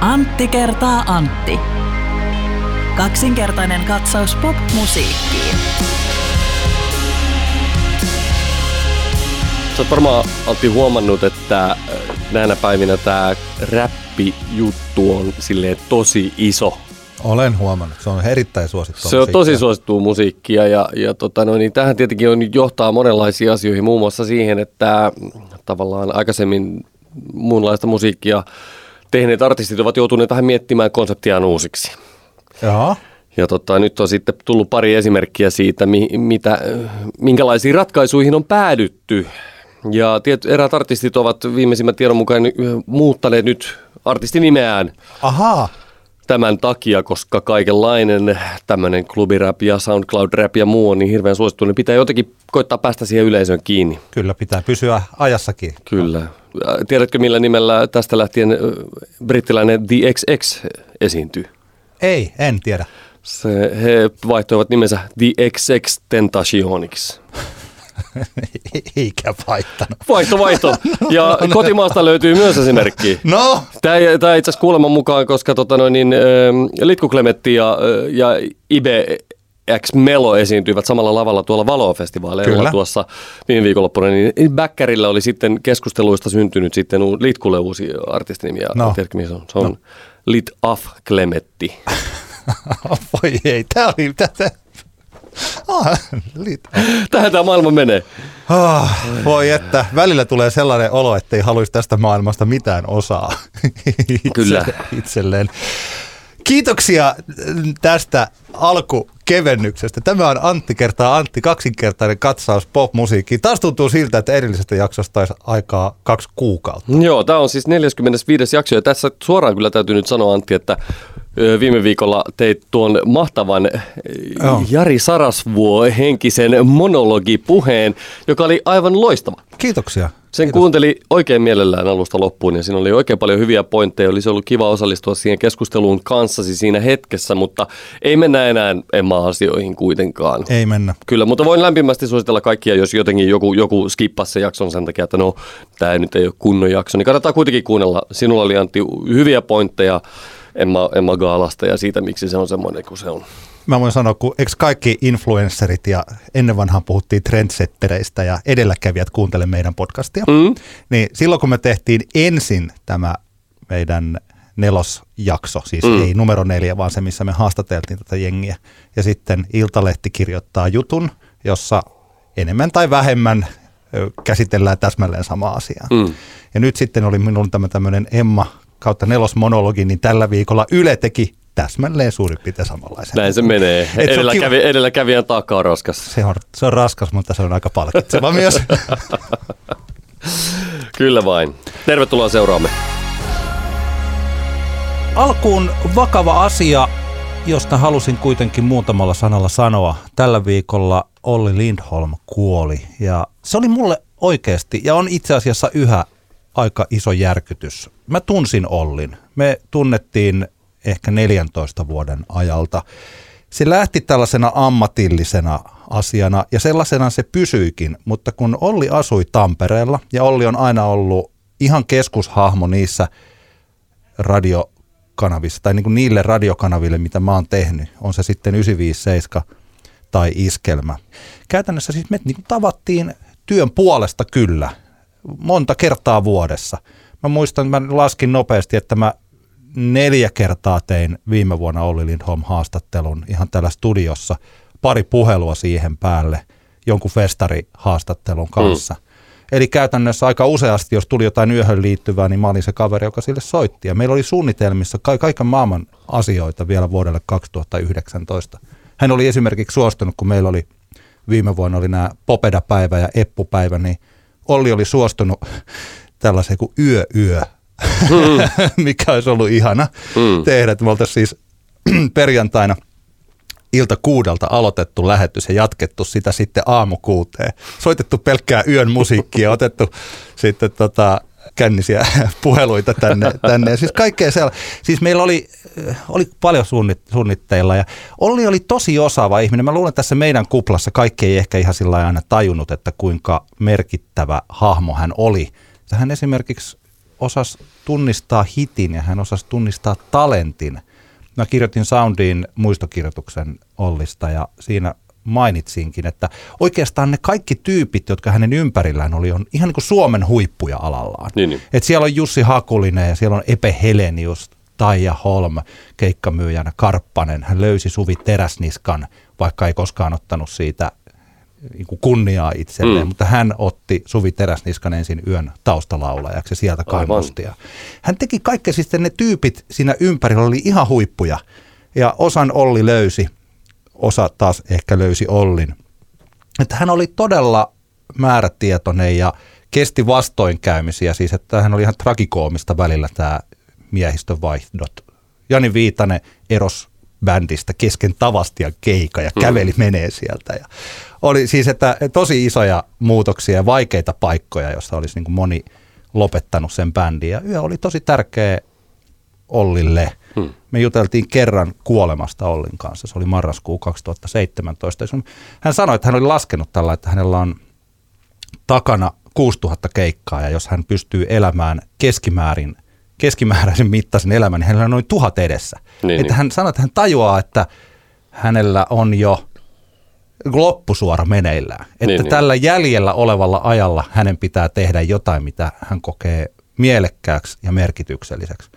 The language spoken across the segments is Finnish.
Antti kertaa Antti. Kaksinkertainen katsaus pop-musiikkiin. Sä oot varmaan, Antti, huomannut, että näinä päivinä tää räppijuttu on silleen tosi iso. Olen huomannut. Se on erittäin suosittua. Se on tosi suosittua musiikkia ja niin tähän tietenkin on, johtaa monenlaisiin asioihin, muun muassa siihen, että tavallaan aikaisemmin muunlaista musiikkia tehneet artistit ovat joutuneet vähän miettimään konseptiaan uusiksi. Jaha. Ja nyt on sitten tullut pari esimerkkiä siitä, minkälaisiin ratkaisuihin on päädytty. Ja eräät artistit ovat viimeisimmän tiedon mukaan muuttaneet nyt artistinimeään. Ahaa. Tämän takia, koska kaikenlainen tämmöinen klubirap ja SoundCloud-rap ja muu on niin hirveän suosittu, niin pitää jotenkin koittaa päästä siihen yleisöön kiinni. Kyllä, pitää pysyä ajassakin. Kyllä. Tiedätkö, millä nimellä tästä lähtien brittiläinen The XX esiintyy? Ei, en tiedä. He vaihtoivat nimensä The XX Tentacioniksi. Eikä vaihtanut. Vaihto. Ja kotimaasta löytyy myös esimerkki. No! Tämä itse asiassa kuuleman mukaan, koska Litku Klemetti ja Ibe x Melo esiintyivät samalla lavalla tuolla Valo-festivaaleilla tuossa viime viikonloppuna, niin Bäkkärillä oli sitten keskusteluista syntynyt sitten Litkulle uusi artistinimi. No. Tiedätkö, mihin se on? Se on Lit af Klemetti. Voi ei, tämä oli tätä. Tähän tämä maailma menee. Voi että, välillä tulee sellainen olo, ettei haluaisi tästä maailmasta mitään osaa. Kyllä. Itselleen. Kiitoksia tästä alkukevennyksestä. Tämä on Antti kertaa Antti, kaksinkertainen katsaus pop-musiikkiin. Taas tuntuu siltä, että edellisestä jaksosta olisi aikaa 2 kuukautta. Joo, tämä on siis 45. jakso ja tässä suoraan kyllä täytyy nyt sanoa, Antti, että viime viikolla teit tuon mahtavan Jari Sarasvuo-henkisen monologipuheen, joka oli aivan loistava. Kiitoksia. Sen kuunteli oikein mielellään alusta loppuun ja siinä oli oikein paljon hyviä pointteja. Olisi ollut kiva osallistua siihen keskusteluun kanssasi siinä hetkessä, mutta ei mennä enää Emma-asioihin kuitenkaan. Ei mennä. Kyllä, mutta voin lämpimästi suositella kaikkia, jos jotenkin joku skippasi se jakson sen takia, että no, tämä nyt ei ole kunnon jakso. Niin kannattaa kuitenkin kuunnella. Sinulla oli, Antti, hyviä pointteja Emma Gaalasta ja siitä, miksi se on semmoinen kuin se on. Mä voin sanoa, kun eikö kaikki influensserit ja ennen vanhaan puhuttiin trendsettereistä ja edelläkävijät kuuntele meidän podcastia, niin silloin kun me tehtiin ensin tämä meidän nelosjakso, siis ei numero 4, vaan se, missä me haastateltiin tätä jengiä, ja sitten Iltalehti kirjoittaa jutun, jossa enemmän tai vähemmän käsitellään täsmälleen sama asiaa. Ja nyt sitten oli minulla tämmöinen Emma/nelosmonologi, niin tällä viikolla Yle teki täsmälleen suurin piirtein samanlaisen. Näin se menee. Edelläkävijän taakka on raskas. Se on raskas, mutta se on aika palkitseva myös. Kyllä vain. Tervetuloa seuraamme. Alkuun vakava asia, josta halusin kuitenkin muutamalla sanalla sanoa. Tällä viikolla Olli Lindholm kuoli. Ja se oli mulle oikeasti, ja on itse asiassa yhä, aika iso järkytys. Mä tunsin Ollin. Me tunnettiin ehkä 14 vuoden ajalta. Se lähti tällaisena ammatillisena asiana ja sellaisena se pysyikin, mutta kun Olli asui Tampereella ja Olli on aina ollut ihan keskushahmo niissä radiokanavissa tai niin kuin niille radiokanaville, mitä mä oon tehnyt, on se sitten 957 tai Iskelmä. Käytännössä siis me tavattiin työn puolesta kyllä, monta kertaa vuodessa. Mä muistan, mä laskin nopeasti, että mä 4 kertaa tein viime vuonna Olli Lindholm-haastattelun ihan täällä studiossa. 2 puhelua siihen päälle jonkun festarihaastattelun kanssa. Eli käytännössä aika useasti, jos tuli jotain yöhön liittyvää, niin mä olin se kaveri, joka sille soitti. Ja meillä oli suunnitelmissa kaiken maailman asioita vielä vuodelle 2019. Hän oli esimerkiksi suostunut, kun meillä oli viime vuonna oli nämä Popeda-päivä ja Eppu-päivä, niin Olli oli suostunut tällaiseen kuin yö, mikä olisi ollut ihana tehdä. Me oltaisiin siis perjantaina ilta 6 aloitettu lähetys ja jatkettu sitä sitten aamu 6. Soitettu pelkkää yön musiikkia, otettu sitten kännisiä puheluita tänne. Siis kaikkea sellaista. Siis meillä oli paljon suunnitteilla ja Olli oli tosi osaava ihminen. Mä luulen, että tässä meidän kuplassa kaikki ei ehkä ihan sillä lailla aina tajunnut, että kuinka merkittävä hahmo hän oli. Hän esimerkiksi osasi tunnistaa hitin ja hän osasi tunnistaa talentin. Mä kirjoitin Soundiin muistokirjoituksen Ollista ja siinä mainitsinkin, että oikeastaan ne kaikki tyypit, jotka hänen ympärillään oli, on ihan niin kuin Suomen huippuja alallaan. Niin. Et siellä on Jussi Hakulinen ja siellä on Epe Helenius, Taija Holm, keikkamyyjänä Karppanen. Hän löysi Suvi Teräsniskan, vaikka ei koskaan ottanut siitä kunniaa itselleen, mutta hän otti Suvi Teräsniskan ensin Yön taustalaulajaksi ja sieltä kannusti. Hän teki kaikkea, siis ne tyypit siinä ympärillä oli ihan huippuja ja osan Olli löysi, osa taas ehkä löysi Ollin. Että hän oli todella määrätietoinen ja kesti vastoinkäymisiä, siis että hän oli ihan tragikoomista välillä tämä miehistön vaihdot. Jani Viitanen erosi bändistä kesken Tavastian keika ja käveli menee sieltä. Ja oli siis että tosi isoja muutoksia ja vaikeita paikkoja, joissa olisi niin kuin moni lopettanut sen bändin. Ja Yö oli tosi tärkeä Ollille. Me juteltiin kerran kuolemasta Ollin kanssa. Se oli marraskuu 2017. Hän sanoi, että hän oli laskenut tällä, että hänellä on takana 6000 keikkaa ja jos hän pystyy elämään keskimääräisen mittaisen elämän, niin hänellä on noin 1000 edessä. Niin, että hän sanoi, että hän tajuaa, että hänellä on jo loppusuora meneillään. Että niin, tällä jäljellä olevalla ajalla hänen pitää tehdä jotain, mitä hän kokee mielekkääksi ja merkitykselliseksi.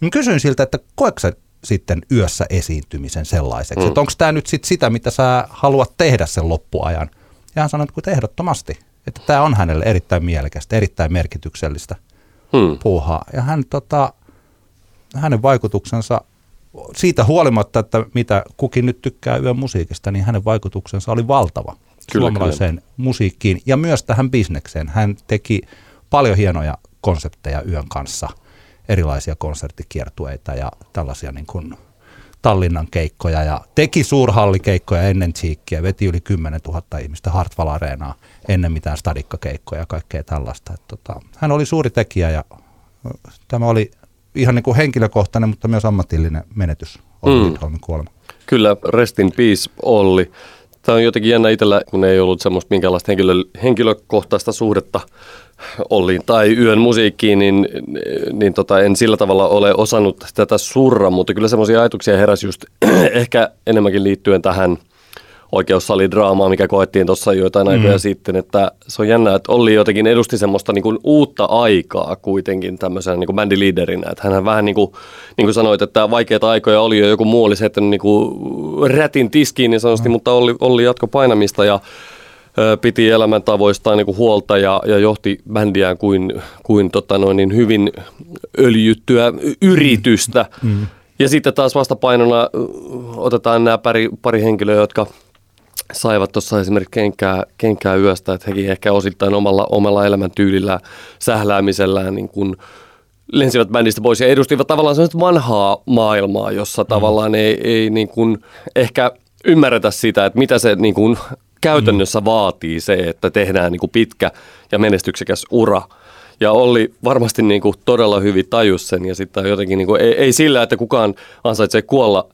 Mä kysyin siltä, että koetko sä sitten Yössä esiintymisen sellaiseksi? Että onko tämä nyt sit sitä, mitä sä haluat tehdä sen loppuajan? Ja hän sanoi, että ehdottomasti. Että tämä on hänelle erittäin mielekästä, erittäin merkityksellistä puuhaa. Ja hän, hänen vaikutuksensa, siitä huolimatta, että mitä kukin nyt tykkää Yön musiikista, niin hänen vaikutuksensa oli valtava suomalaiseen musiikkiin ja myös tähän bisnekseen. Hän teki paljon hienoja konsepteja Yön kanssa, erilaisia konserttikiertueita ja tällaisia niin kuin Tallinnan keikkoja ja teki suurhallikeikkoja ennen Cheekkiä, veti yli 10 000 ihmistä Hartwall-areenaa ennen mitään stadikkakeikkoja ja kaikkea tällaista. Että hän oli suuri tekijä ja tämä oli ihan niin kuin henkilökohtainen, mutta myös ammatillinen menetys Olli Lindholmin kuolema. Kyllä, rest in peace Olli. Tämä on jotenkin jännä itsellä, kun ei ollut semmoista minkäänlaista henkilökohtaista suhdetta Olliin tai Yön musiikkiin, niin en sillä tavalla ole osannut tätä surra, mutta kyllä semmoisia ajatuksia heräsi just ehkä enemmänkin liittyen tähän oikeussalidraamaan, mikä koettiin tuossa joitain aikoja sitten, että se on jännää, että Olli jotenkin edusti semmoista niin kuin uutta aikaa kuitenkin tämmöisenä niin kuin bändiliiderinä, että hänhän vähän niin kuin sanoit, että vaikeita aikoja oli jo, joku muu oli se, että niin kuin rätin tiskiin niin sanotusti, mutta Olli jatkoi painamista ja piti elämäntavoistaan niin kuin huolta ja johti bändiään kuin hyvin öljyttyä yritystä. Ja sitten taas vastapainona otetaan nämä pari henkilöä, jotka saivat tuossa esimerkiksi kenkää Yöstä, että hekin ehkä osittain omalla elämäntyylillä sähläämisellään niin kuin lensivät bändistä pois ja edustivat tavallaan sellaista vanhaa maailmaa, jossa tavallaan ei niin kuin ehkä ymmärretä sitä, että mitä se niin kuin käytännössä vaatii se, että tehdään niin kuin pitkä ja menestyksekäs ura. Ja Olli varmasti niin kuin todella hyvin tajusi sen ja sitten jotenkin niin kuin, ei sillä, että kukaan ansaitsee kuolla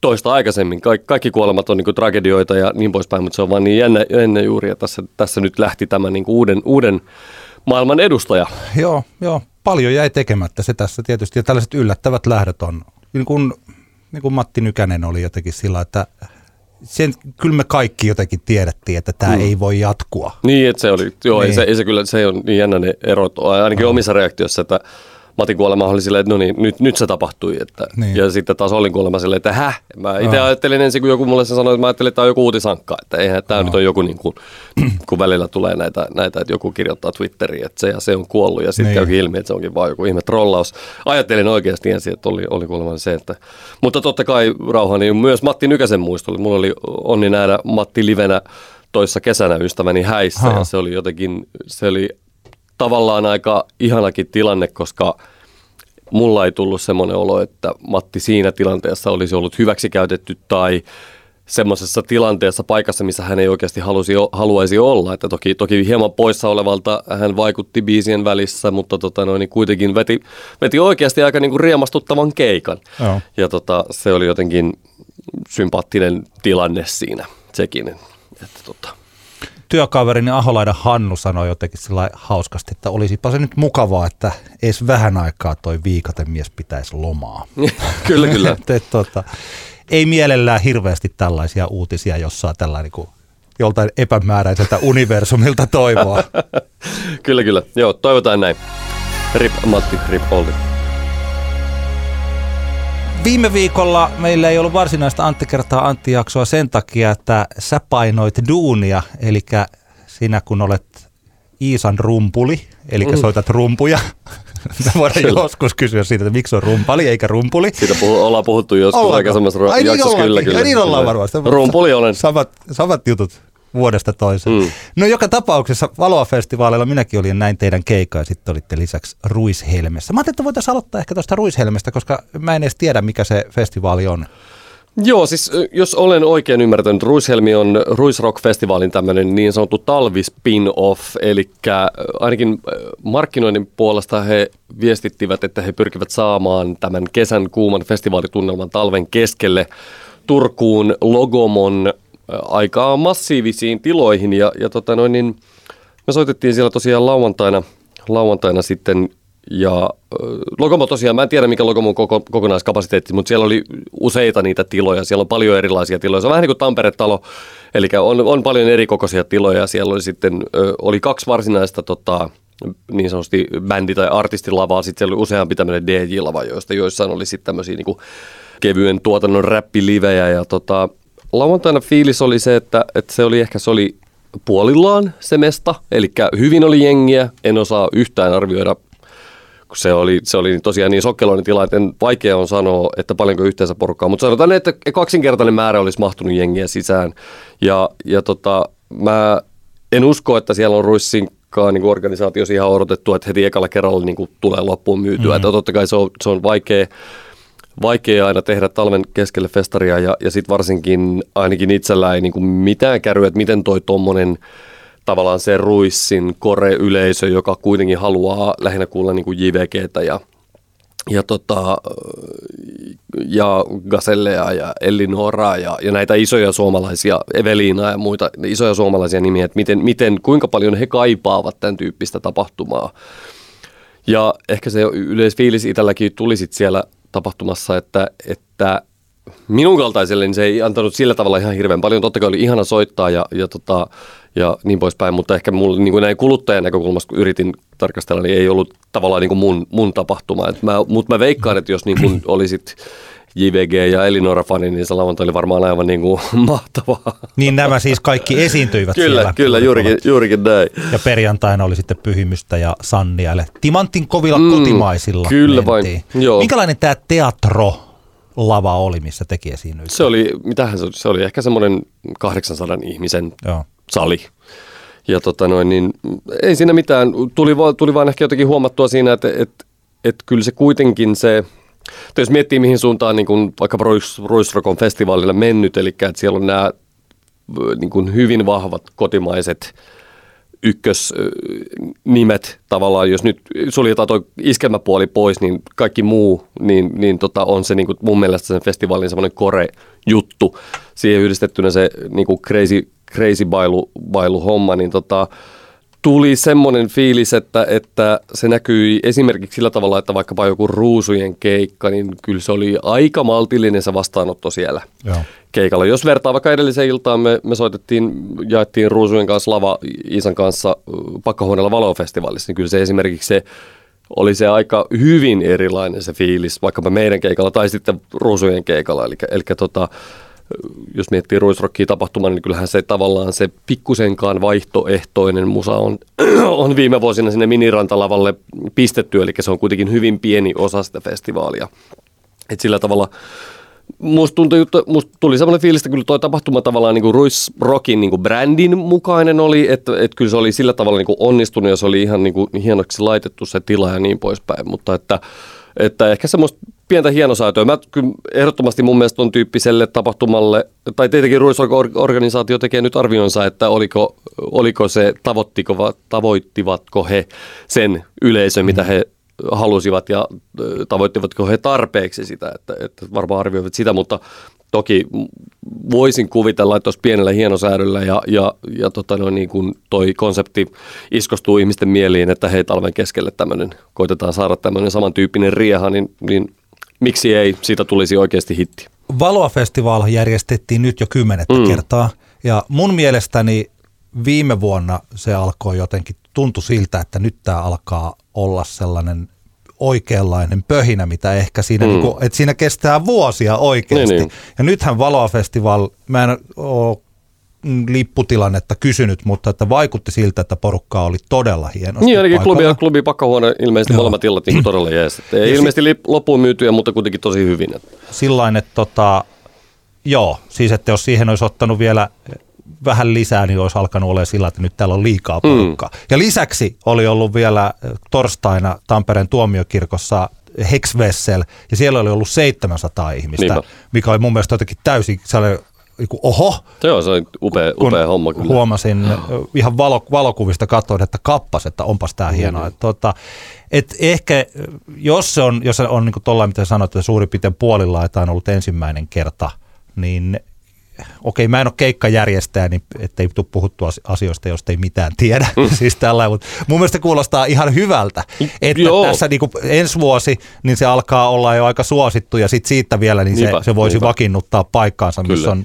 toista aikaisemmin. Kaikki kuolemat on niin kuin tragedioita ja niin poispäin, mutta se on vaan niin jännä juuri ja tässä nyt lähti tämä niin kuin uuden maailman edustaja. Joo, paljon jäi tekemättä se tässä tietysti ja tällaiset yllättävät lähdöt on, niin kuin Matti Nykänen oli jotenkin sillä, että sen, kyllä me kaikki jotenkin tiedettiin, että tämä ei voi jatkua. Niin, että se oli. Joo, niin. Se on niin jännä ne erot, ainakin omissa reaktioissa, että Matin kuolema oli silleen, että no niin, nyt se tapahtui. Että, niin. Ja sitten taas Ollin kuolema silleen, että mä itse ajattelin ensin, kun joku mulle sen sanoi, että mä ajattelin, että tämä on joku uutisankka. Että eihän tämä nyt on joku, niin kuin, kun välillä tulee näitä, että joku kirjoittaa Twitteriin, että se on kuollut. Ja sitten käykin ilmi, että se onkin vaan joku ihme trollaus. Ajattelin oikeasti ensin, että oli kuolema se, että. Mutta totta kai rauha, niin myös Matti Nykäsen muistolle. Mulla oli onni nähdä Matti livenä toissa kesänä ystäväni häissä. Ja se oli jotenkin, tavallaan aika ihanakin tilanne, koska mulla ei tullut semmoinen olo, että Matti siinä tilanteessa olisi ollut hyväksikäytetty tai semmoisessa tilanteessa paikassa, missä hän ei oikeasti haluaisi olla. Että toki hieman poissa olevalta hän vaikutti biisien välissä, mutta niin kuitenkin veti oikeasti aika niin kuin riemastuttavan keikan. No. Ja se oli jotenkin sympaattinen tilanne siinä sekin. Että työkaverini Aholaidan Hannu sanoi jotenkin sillä hauskasti, että olisipa se nyt mukavaa, että edes vähän aikaa toi viikaten mies pitäisi lomaa. Kyllä, kyllä. Ei mielellään hirveästi tällaisia uutisia, jossa on tällainen kuin joltain epämääräiseltä universumilta toivoa. Kyllä, kyllä. Joo, toivotaan näin. Rip Matti, rip Olli. Viime viikolla meillä ei ollut varsinaista Antti kertaa Antti -jaksoa sen takia, että sä painoit duunia, eli sinä kun olet Iisan rumpuli, eli soitat rumpuja. Voidaan kyllä joskus kysyä siitä, että miksi on rumpali eikä rumpuli. Siitä ollaan puhuttu joskus aikaisemmassa jaksossa. Kyllä. Niin ollaan varmaan. Rumpuli olen. Samat jutut vuodesta toiseen. No joka tapauksessa Valo-festivaaleilla minäkin olin näin teidän keikaa ja sitten olitte lisäksi Ruishelmessä. Mä ajattelin, että voitaisiin aloittaa ehkä tuosta Ruishelmestä, koska mä en edes tiedä, mikä se festivaali on. Joo, siis jos olen oikein ymmärtänyt, Ruishelmi on Ruisrock-festivaalin tämmöinen niin sanottu talvispin-off, eli ainakin markkinoinnin puolesta he viestittivät, että he pyrkivät saamaan tämän kesän kuuman festivaalitunnelman talven keskelle Turkuun Logomon aikaa massiivisiin tiloihin, ja me soitettiin siellä tosiaan lauantaina sitten. Ja Logomo tosiaan, mä en tiedä mikä Logomon kokonaiskapasiteetti, mutta siellä oli useita niitä tiloja, siellä on paljon erilaisia tiloja. Se on vähän niin kuin Tampere-talo, eli on paljon erikokoisia tiloja. Siellä oli sitten, oli kaksi varsinaista niin sanotusti bändi- tai artistilavaa, sitten siellä oli useampi tämmöinen DJ-lava, joissain oli sitten tämmöisiä niin kuin kevyen tuotannon räppilivejä. Ja lauantaina fiilis oli se, että se oli puolillaan se mesta, eli hyvin oli jengiä, en osaa yhtään arvioida. Se oli tosiaan niin sokkeloinen tila, että vaikea on sanoa, että paljonko yhteensä porukkaa, mutta sanotaan, että kaksinkertainen määrä olisi mahtunut jengiä sisään. Ja mä en usko, että siellä on Ruissinkaan niin organisaatiossa ihan odotettu, että heti ekalla kerralla niin tulee loppuun myytyä. Mm-hmm. Että totta kai se on vaikea aina tehdä talven keskelle festaria ja sitten varsinkin ainakin itsellä ei niin mitään käryä, että miten toi tommonen tavallaan se Ruissin kore-yleisö, joka kuitenkin haluaa lähinnä kuulla niin kuin JVG:tä ja Gazellea ja Ellinoraa ja näitä isoja suomalaisia, Evelinaa ja muita isoja suomalaisia nimiä, että kuinka paljon he kaipaavat tämän tyyppistä tapahtumaa. Ja ehkä se yleisfiilis itselläkin tuli sitten siellä tapahtumassa, että minun kaltaiselle niin se ei antanut sillä tavalla ihan hirveän paljon. Totta kai oli ihana soittaa ja niin poispäin, mutta ehkä mulla niin kuin näin kuluttajan näkökulmasta, kun yritin tarkastella, niin ei ollut tavallaan niin kuin mun tapahtuma. Mutta mä veikkaan, että jos niin kuin olisit JVG ja Elinora-fani, niin se lauantai oli varmaan aivan niin kuin mahtavaa. Niin nämä siis kaikki esiintyivät kyllä, siellä. Kyllä, juurikin näin. Ja perjantaina oli sitten Pyhimystä ja Sannia, eli timantin kovilla kotimaisilla. Kyllä mentiin. Vain. Joo. Minkälainen tämä teatro-lava oli, missä teki esiintyivät? Se oli ehkä semmoinen 800 ihmisen. Joo. Sali. Ja niin ei siinä mitään. Tuli vaan ehkä jotenkin huomattua siinä, että kyllä se kuitenkin se, että jos miettii mihin suuntaan niin kuin vaikka Ruisrockon festivaalilla mennyt, eli että siellä on nämä niin kuin hyvin vahvat kotimaiset ykkösnimet tavallaan, jos nyt suljetaan tuo iskelmäpuoli pois, niin kaikki muu, niin on se niin kuin mun mielestä sen festivaalin semmoinen kore-juttu. Siihen yhdistettynä se niin kuin crazy bailu homma, niin tuli semmoinen fiilis, että se näkyi esimerkiksi sillä tavalla, että vaikkapa joku Ruusujen keikka, niin kyllä se oli aika maltillinen se vastaanotto siellä. Joo. Keikalla. Jos vertaa vaikka edelliseen iltaan, me jaettiin Ruusujen kanssa lava Iisan kanssa Pakkahuoneella Valo-festivaalissa, niin kyllä se esimerkiksi se oli se aika hyvin erilainen se fiilis, vaikkapa meidän keikalla tai sitten Ruusujen keikalla, eli jos miettii Ruisrockia tapahtumaan, niin kyllähän se tavallaan se pikkusenkaan vaihtoehtoinen musa on viime vuosina sinne minirantalavalle pistetty, eli se on kuitenkin hyvin pieni osa sitä festivaalia. Et sillä tavalla musta tuli semmoinen fiilis, että kyllä tuo tapahtuma tavallaan niin Ruisrockin niin brändin mukainen oli, että kyllä se oli sillä tavalla niin onnistunut ja se oli ihan niin hienoksi laitettu se tila ja niin poispäin, mutta että ehkä semmoista pientä hienosäätöä. Mä kyllä ehdottomasti mun mielestä ton tyyppiselle tapahtumalle, tai tietenkin Ruisrock-organisaatio tekee nyt arvionsa, että oliko se, tavoittivatko he sen yleisön, mitä he halusivat ja tavoittivatko he tarpeeksi sitä, että varmaan arvioivat sitä, mutta Toki voisin kuvitella, että olisi pienellä hienosäädöllä ja niin kuin toi konsepti iskostuu ihmisten mieliin, että hei, talven keskelle tämmöinen, koitetaan saada tämmöinen samantyyppinen rieha, niin miksi ei, siitä tulisi oikeasti hitti. Valo-festivaali järjestettiin nyt jo 10. kertaa ja mun mielestäni viime vuonna se alkoi jotenkin, tuntui siltä, että nyt tämä alkaa olla sellainen oikeanlainen pöhinä, mitä ehkä siinä, niin kuin, että siinä kestää vuosia oikeasti. Niin. Ja nythän Valo-festivaali, mä en ole lipputilannetta kysynyt, mutta että vaikutti siltä, että porukkaa oli todella hienosti. Niin, ainakin klubi Pakkahuone ilmeisesti molemmat illat niin todella jees. Ei ilmeisesti loppuun myytyjä, mutta kuitenkin tosi hyvin. Sillain, että että jos siihen olisi ottanut vielä vähän lisää, niin olisi alkanut olemaan sillä, että nyt täällä on liikaa porukkaa. Ja lisäksi oli ollut vielä torstaina Tampereen tuomiokirkossa Hexvessel, ja siellä oli ollut 700 ihmistä, niinpä, mikä oli mun mielestä jotenkin täysin oho. Se on upea homma kyllä. Huomasin ihan valokuvista katsoin, että kappas, että onpas tää hienoa. Et ehkä, jos se on niin kuin tollain, mitä sanoit, että suurin piirtein puolilla, että on ollut ensimmäinen kerta, niin okei, mä en ole keikkajärjestäjä, niin ettei tule puhuttua asioista, josta ei mitään tiedä. Siis tällä, mutta mun mielestä kuulostaa ihan hyvältä, että tässä niin kuin ensi vuosi niin se alkaa olla jo aika suosittu ja sitten siitä vielä niin se voisi vakiinnuttaa paikkaansa, missä on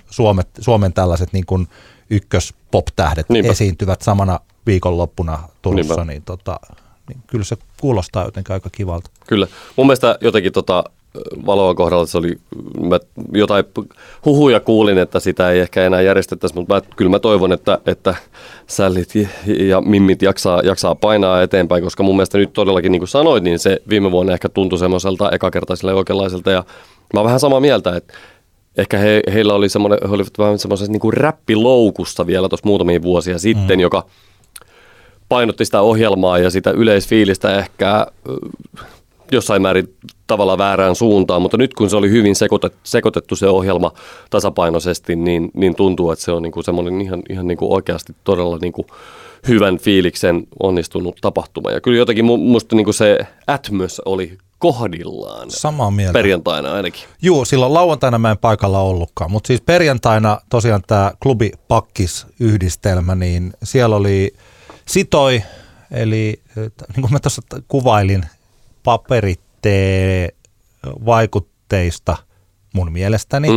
Suomen tällaiset niin kuin ykköspop-tähdet esiintyvät samana viikonloppuna Turussa. Niin kyllä se kuulostaa jotenkin aika kivalta. Kyllä. Mun mielestä jotenkin Valoa kohdalla se oli, mä jotain huhuja kuulin, että sitä ei ehkä enää järjestettäisi, mutta kyllä mä toivon, että sällit ja mimmit jaksaa painaa eteenpäin, koska mun mielestä nyt todellakin, niin kuin sanoit, niin se viime vuonna ehkä tuntui semmoiselta ekakertaiselta ja oikeanlaiselta, ja mä oon vähän samaa mieltä, että ehkä heillä oli semmoinen, he olivat vähän semmoisessa niin kuin räppiloukussa vielä tuossa muutamia vuosia sitten, joka painotti sitä ohjelmaa ja sitä yleisfiilistä ehkä jossain määrin tavallaan väärään suuntaan, mutta nyt kun se oli hyvin sekoitettu se ohjelma tasapainoisesti, niin tuntuu, että se on niinku semmoinen ihan niinku oikeasti todella niinku hyvän fiiliksen onnistunut tapahtuma. Ja kyllä jotenkin musta niinku se atmos oli kohdillaan. Samaa mieltä. Perjantaina ainakin. Joo, silloin lauantaina mä en paikalla ollutkaan, mutta siis perjantaina tosiaan tämä klubi Pakkis-yhdistelmä, niin siellä oli Sitoi, eli niin kuin mä tuossa kuvailin, Paperi T -vaikutteista mun mielestäni.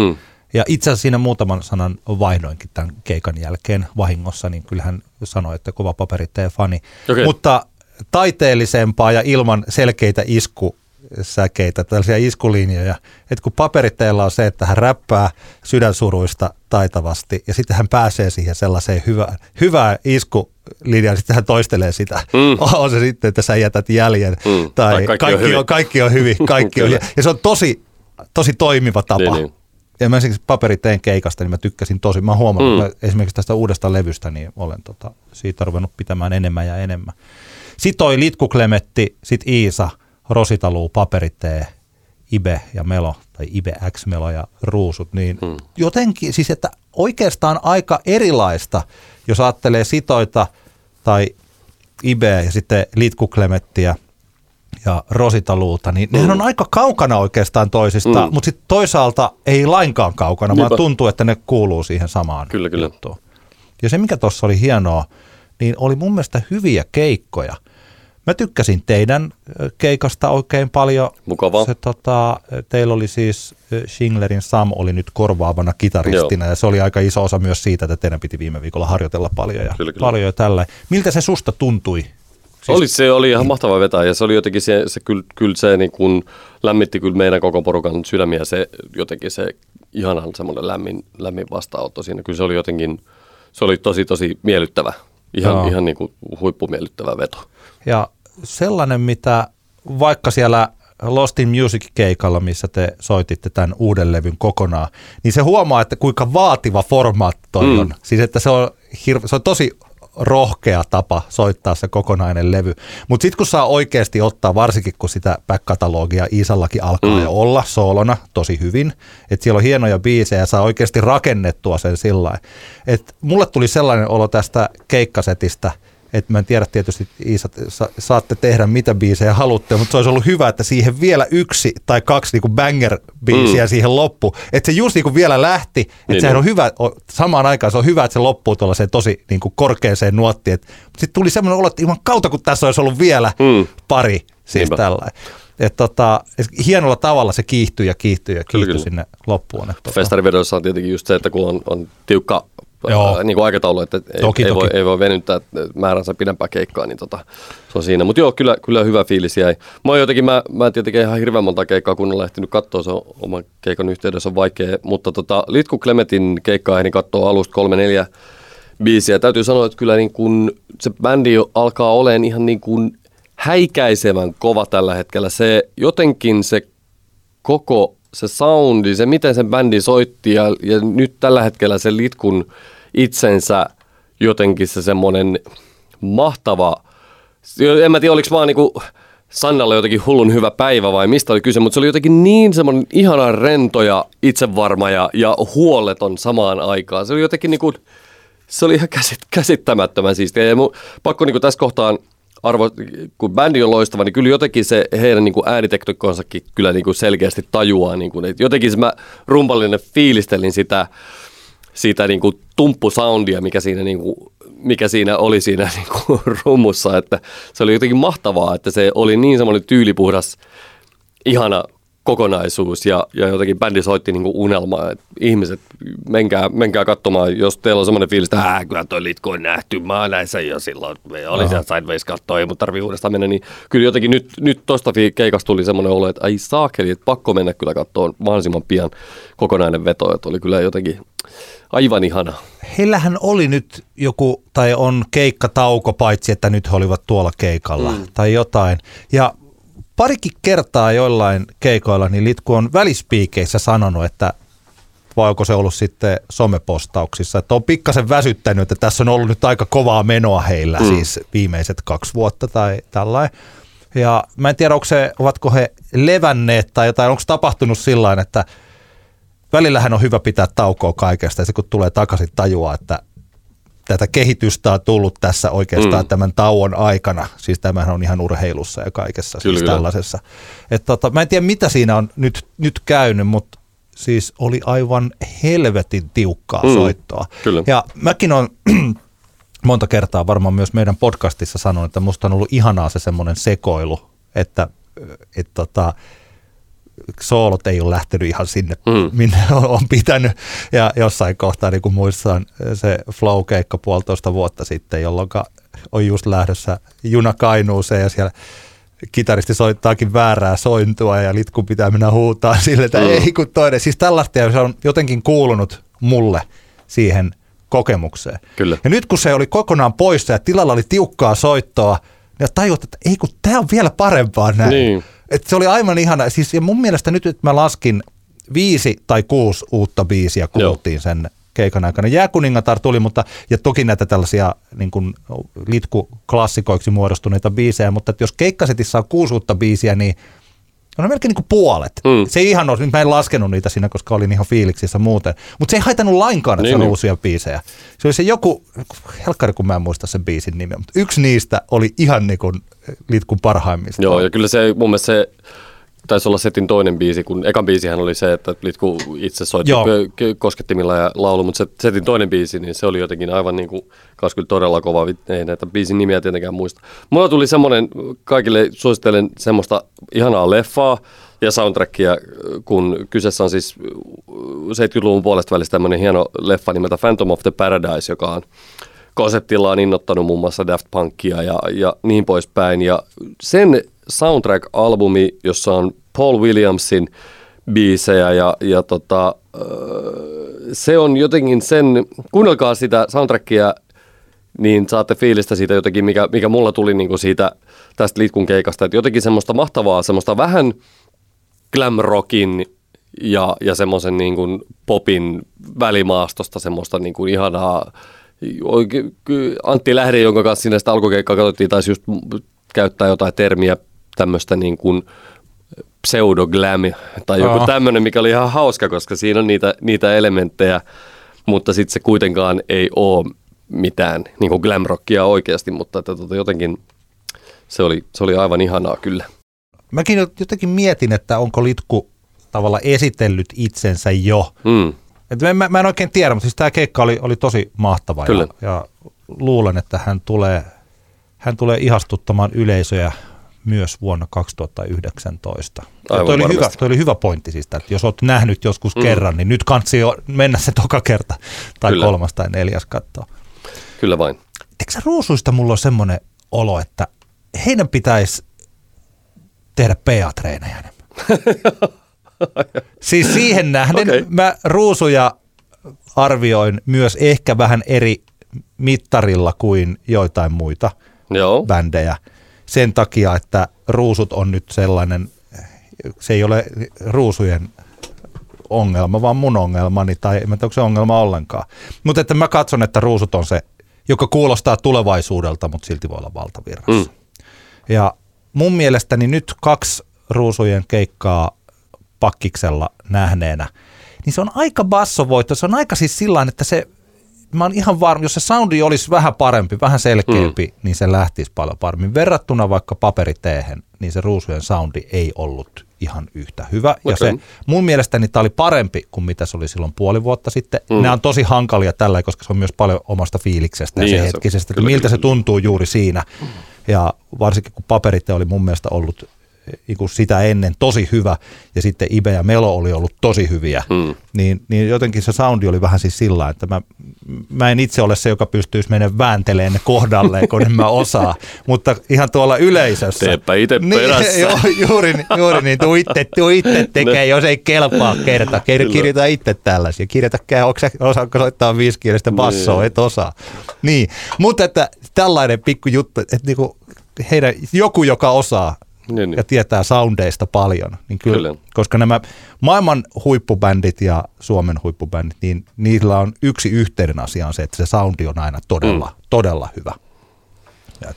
Ja itse asiassa siinä muutaman sanan vaihdoinkin tämän keikan jälkeen vahingossa, niin kyllähän sanoi, että kova Paperi T-fani. Okay. Mutta taiteellisempaa ja ilman selkeitä iskusäkeitä, tällaisia iskulinjoja. Että kun Paperi T:llä on se, että hän räppää sydänsuruista taitavasti ja sitten hän pääsee siihen sellaiseen hyvään iskulinjaan, sitten hän toistelee sitä. On se sitten, että sä jätät jäljen. Tai kaikki on hyvin. Ja se on tosi toimiva tapa. Niin. Ja mä esimerkiksi Paperi T:n keikasta, niin mä tykkäsin tosi. Mä huomannut, että esimerkiksi tästä uudesta levystä, niin olen siitä ruvennut pitämään enemmän ja enemmän. Sitten oli Litku Klemetti, sitten Iisa, Rosita Luu, Paperi T, Ibe ja Melo, tai Ibe x Melo ja Ruusut, niin jotenkin, siis että oikeastaan aika erilaista, jos ajattelee Sitoita tai Ibeä ja sitten Litku Klemettiä ja Rosita Luuta, niin nehän on aika kaukana oikeastaan toisistaan, mutta sitten toisaalta ei lainkaan kaukana, vaan tuntuu, että ne kuuluu siihen samaan juttuun. Ja se, mikä tuossa oli hienoa, niin oli mun mielestä hyviä keikkoja. Mä tykkäsin teidän keikasta oikein paljon. Mukavaa. Se, teillä oli siis Schindlerin Sam oli nyt korvaavana kitaristina. Joo. Ja se oli aika iso osa myös siitä, että teidän piti viime viikolla harjoitella paljon ja kyllä. Paljon tällä. Miltä se susta tuntui? Siis se oli ihan mahtava vetää ja se oli jotenkin se niin kuin lämmitti kyllä meidän koko porukan sydämiä se jotenkin se ihanan semmoinen lämmin vastaanotto siinä. Kyllä se oli jotenkin se oli tosi miellyttävä. Ihan niin kuin huippumiellyttävä veto. Ja sellainen, mitä vaikka siellä Lost in Music-keikalla, missä te soititte tämän uuden levyn kokonaan, niin se huomaa, että kuinka vaativa formaatti toi on. Siis että se on tosi rohkea tapa soittaa se kokonainen levy. Mutta sitten kun saa oikeasti ottaa, varsinkin kun sitä back-katalogia Iisallakin alkaa jo olla soolona tosi hyvin, että siellä on hienoja biisejä ja saa oikeasti rakennettua sen sillä lailla. Mulle tuli sellainen olo tästä keikkasetistä, Et mä en tiedä tietysti, Iisa, saatte tehdä mitä biisejä haluatte, mutta se olisi ollut hyvä, että siihen vielä yksi tai kaksi niinku banger-biisiä siihen loppu. Että se just niinku vielä lähti, että niin sehän on hyvä, samaan aikaan se on hyvä, että se loppuu tuollaiseen tosi niinku korkeaseen nuottiin. Mutta sitten tuli semmoinen olo, että ilman kautta, kun tässä olisi ollut vielä pari, siis tällainen. Että hienolla tavalla se kiihtyi sinne loppuun. Festarivedossa on tietenkin just se, että kun on tiukka niin kuin aikataulu, että ei voi venyttää määränsä pidempää keikkaa, niin se on siinä. Mutta joo, kyllä hyvä fiilis jäi. Mä en tietenkin ihan hirveän monta keikkaa kun olen ehtinyt katsoa, se on oman keikan yhteydessä on vaikea, mutta Litku Klemetin keikkaa ehdin katsoa alusta 3-4 biisiä. Täytyy sanoa, että kyllä niin kun se bändi alkaa olemaan ihan niin kuin häikäisevän kova tällä hetkellä. Se jotenkin se koko se soundi, se miten sen bändi soitti ja nyt tällä hetkellä se Litkun itsensä jotenkin se semmoinen mahtava, en mä tiedä oliko vaan niinku Sannalle jotenkin hullun hyvä päivä vai mistä oli kyse, mutta se oli jotenkin niin semmoinen ihana rento ja itsevarma ja huoleton samaan aikaan. Se oli jotenkin niinku, se oli ihan käsittämättömän siistiä ja mun pakko niinku tässä kohtaan kun bändi on loistava, niin kyllä jotenkin se heidän niin kuin äänitekniikkansakin kyllä niin kuin selkeästi tajuaa. Niin kuin, että jotenkin mä rumpallinen fiilistelin sitä niin kuin tumppusoundia, mikä siinä oli siinä niin kuin rummussa. Että se oli jotenkin mahtavaa, että se oli niin semmoinen tyylipuhdas, ihana kokonaisuus ja jotenkin bändi soitti niin kuin unelmaa. Et ihmiset, menkää katsomaan, jos teillä on semmoinen fiilis, että kyllä toi Litku on nähty, mä näin sen jo silloin, oli siellä Sideways kattoo, ei mun tarvii uudestaan mennä, niin kyllä jotenkin nyt tosta keikasta tuli semmoinen olo, että ai saakeli, että pakko mennä kyllä katsomaan mahdollisimman pian kokonainen veto, että oli kyllä jotenkin aivan ihana. Heillähän oli nyt joku, tai on keikkatauko, paitsi että nyt he olivat tuolla keikalla tai jotain, ja parikin kertaa joillain keikoilla niin Litku on välispiikeissä sanonut, että vai onko se ollut sitten somepostauksissa, että on pikkasen väsyttänyt, että tässä on ollut nyt aika kovaa menoa heillä siis viimeiset 2 vuotta tai tällainen. Ja mä en tiedä, ovatko he levänneet tai jotain, onko tapahtunut sillain, että välillähän on hyvä pitää taukoa kaikesta ja se kun tulee takaisin tajuaa, että tätä kehitystä on tullut tässä oikeastaan tämän tauon aikana. Siis tämähän on ihan urheilussa ja kaikessa siis tällaisessa. Että mä en tiedä, mitä siinä on nyt käynyt, mutta siis oli aivan helvetin tiukkaa soittoa. Kyllä. Ja mäkin on monta kertaa varmaan myös meidän podcastissa sanonut, että musta on ollut ihanaa se semmoinen sekoilu, että soolot ei ole lähtenyt ihan sinne, minne on pitänyt. Ja jossain kohtaa, niin kuin muistan, se flow-keikka 1,5 vuotta sitten, jolloin on just lähdössä juna Kainuuseen ja siellä kitaristi soittaakin väärää sointua ja Litku pitää mennä huutaa sille, että ei kun toinen. Siis tällaista se on jotenkin kuulunut mulle siihen kokemukseen. Kyllä. Ja nyt kun se oli kokonaan poissa ja tilalla oli tiukkaa soittoa, niin tajuat, että ei kun tämä on vielä parempaa näin. Niin. Et se oli aivan ihana. Siis, ja mun mielestä nyt että mä laskin 5 tai 6 uutta biisiä kuultiin sen keikan aikana. Jääkuningatar tuli, ja toki näitä tällaisia niin kuin Litku-klassikoiksi muodostuneita biisejä, mutta jos keikkasetissä on 6 uutta biisiä, niin on melkein niin kuin puolet. Se ei ihan ole, mä en laskenut niitä siinä, koska olin ihan fiiliksissä muuten. Mutta se ei haitanut lainkaan, että se oli uusia biisejä. Se oli se joku, helkkari kun mä en muista sen biisin nimeä, mutta yksi niistä oli ihan niin kuin Litkun parhaimmista. Joo, ja kyllä se mun mielestä se taisi olla setin toinen biisi, kun ekan biisihän oli se, että Litku itse soitti koskettimilla ja laulu, mutta se setin toinen biisi, niin se oli jotenkin aivan niin kuin, kyllä todella kova, ei näitä biisin nimiä tietenkään muista. Mulla tuli semmoinen, kaikille suosittelen semmoista ihanaa leffaa ja soundtrackia, kun kyseessä on siis 70-luvun puolesta välissä tämmöinen hieno leffa nimeltä Phantom of the Paradise, joka on konseptillaan innoittanut muun muassa Daft Punkia ja niin poispäin. Ja sen soundtrack-albumi, jossa on Paul Williamsin biisejä ja se on jotenkin sen, kuunnelkaa sitä soundtrackia, niin saatte fiilistä siitä jotenkin, mikä mulla tuli niin kuin siitä tästä Litkun keikasta. Että jotenkin semmoista mahtavaa, semmoista vähän glam rockin ja semmoisen niin kuin popin välimaastosta, semmoista niin kuin ihanaa. Antti Lähde, jonka kanssa siinä sitä alkukeikkaa katsottiin, taisi just käyttää jotain termiä tämmöistä niin kuin pseudoglam tai joku tämmöinen, mikä oli ihan hauska, koska siinä on niitä elementtejä, mutta sitten se kuitenkaan ei ole mitään niin kuin glamrockia oikeasti, mutta että jotenkin se oli aivan ihanaa kyllä. Mäkin jotenkin mietin, että onko Litku tavallaan esitellyt itsensä jo. Mä en oikein tiedä, mutta siis tämä keikka oli tosi mahtava. Kyllä. Ja luulen, että hän tulee ihastuttamaan yleisöjä myös vuonna 2019. Toi oli hyvä pointti siis, että jos olet nähnyt joskus kerran, niin nyt kansi jo mennä se toka kerta tai kyllä. kolmas tai neljäs katsoa. Kyllä vain. Tiedätkö Ruusuista mulla on semmoinen olo, että heidän pitäisi tehdä PA-treenejä enemmän. Siis siihen nähden okay. Mä Ruusuja arvioin myös ehkä vähän eri mittarilla kuin joitain muita Joo. bändejä. Sen takia, että Ruusut on nyt sellainen, se ei ole Ruusujen ongelma, vaan mun ongelmani, tai en tiedä, onko se ongelma ollenkaan. Mutta että mä katson, että Ruusut on se, joka kuulostaa tulevaisuudelta, mutta silti voi olla valtavirrassa. Ja mun mielestäni nyt 2 Ruusujen keikkaa Pakkiksella nähneenä, niin se on aika bassovoitto. Se on aika siis sillain, että se, mä oon ihan varma, jos se soundi olisi vähän parempi, vähän selkeämpi, niin se lähtisi paljon paremmin. Verrattuna vaikka Paperi T:hen, niin se Ruusujen soundi ei ollut ihan yhtä hyvä. Okay. Ja se, mun mielestäni tämä oli parempi kuin mitä se oli silloin 5 vuotta sitten. Nämä on tosi hankalia tällä, koska se on myös paljon omasta fiiliksestä ja sen hetkisestä, että miltä se tuntuu juuri siinä. Ja varsinkin kun Paperi T oli mun mielestä ollut sitä ennen tosi hyvä, ja sitten Ibe ja Melo oli ollut tosi hyviä, niin jotenkin se soundi oli vähän siis sillä, että mä en itse ole se, joka pystyisi menemään väänteleen kohdalleen, kun en mä osaa, mutta ihan tuolla yleisössä. Teepä itse perässä. Juuri niin, tuu itse tekee, jos ei kelpaa kerta. Kirjoita itse tällaisia, kirjoitakää, osaako soittaa 5 kielistä bassoa, et osaa. Niin, mutta että tällainen pikku juttu, että niinku heidän, joku, joka osaa, niin. Ja tietää soundeista paljon, niin kyllä. Koska nämä maailman huippubändit ja Suomen huippubändit, niin niillä on yksi yhteinen asia on se, että se soundi on aina todella hyvä. Ja,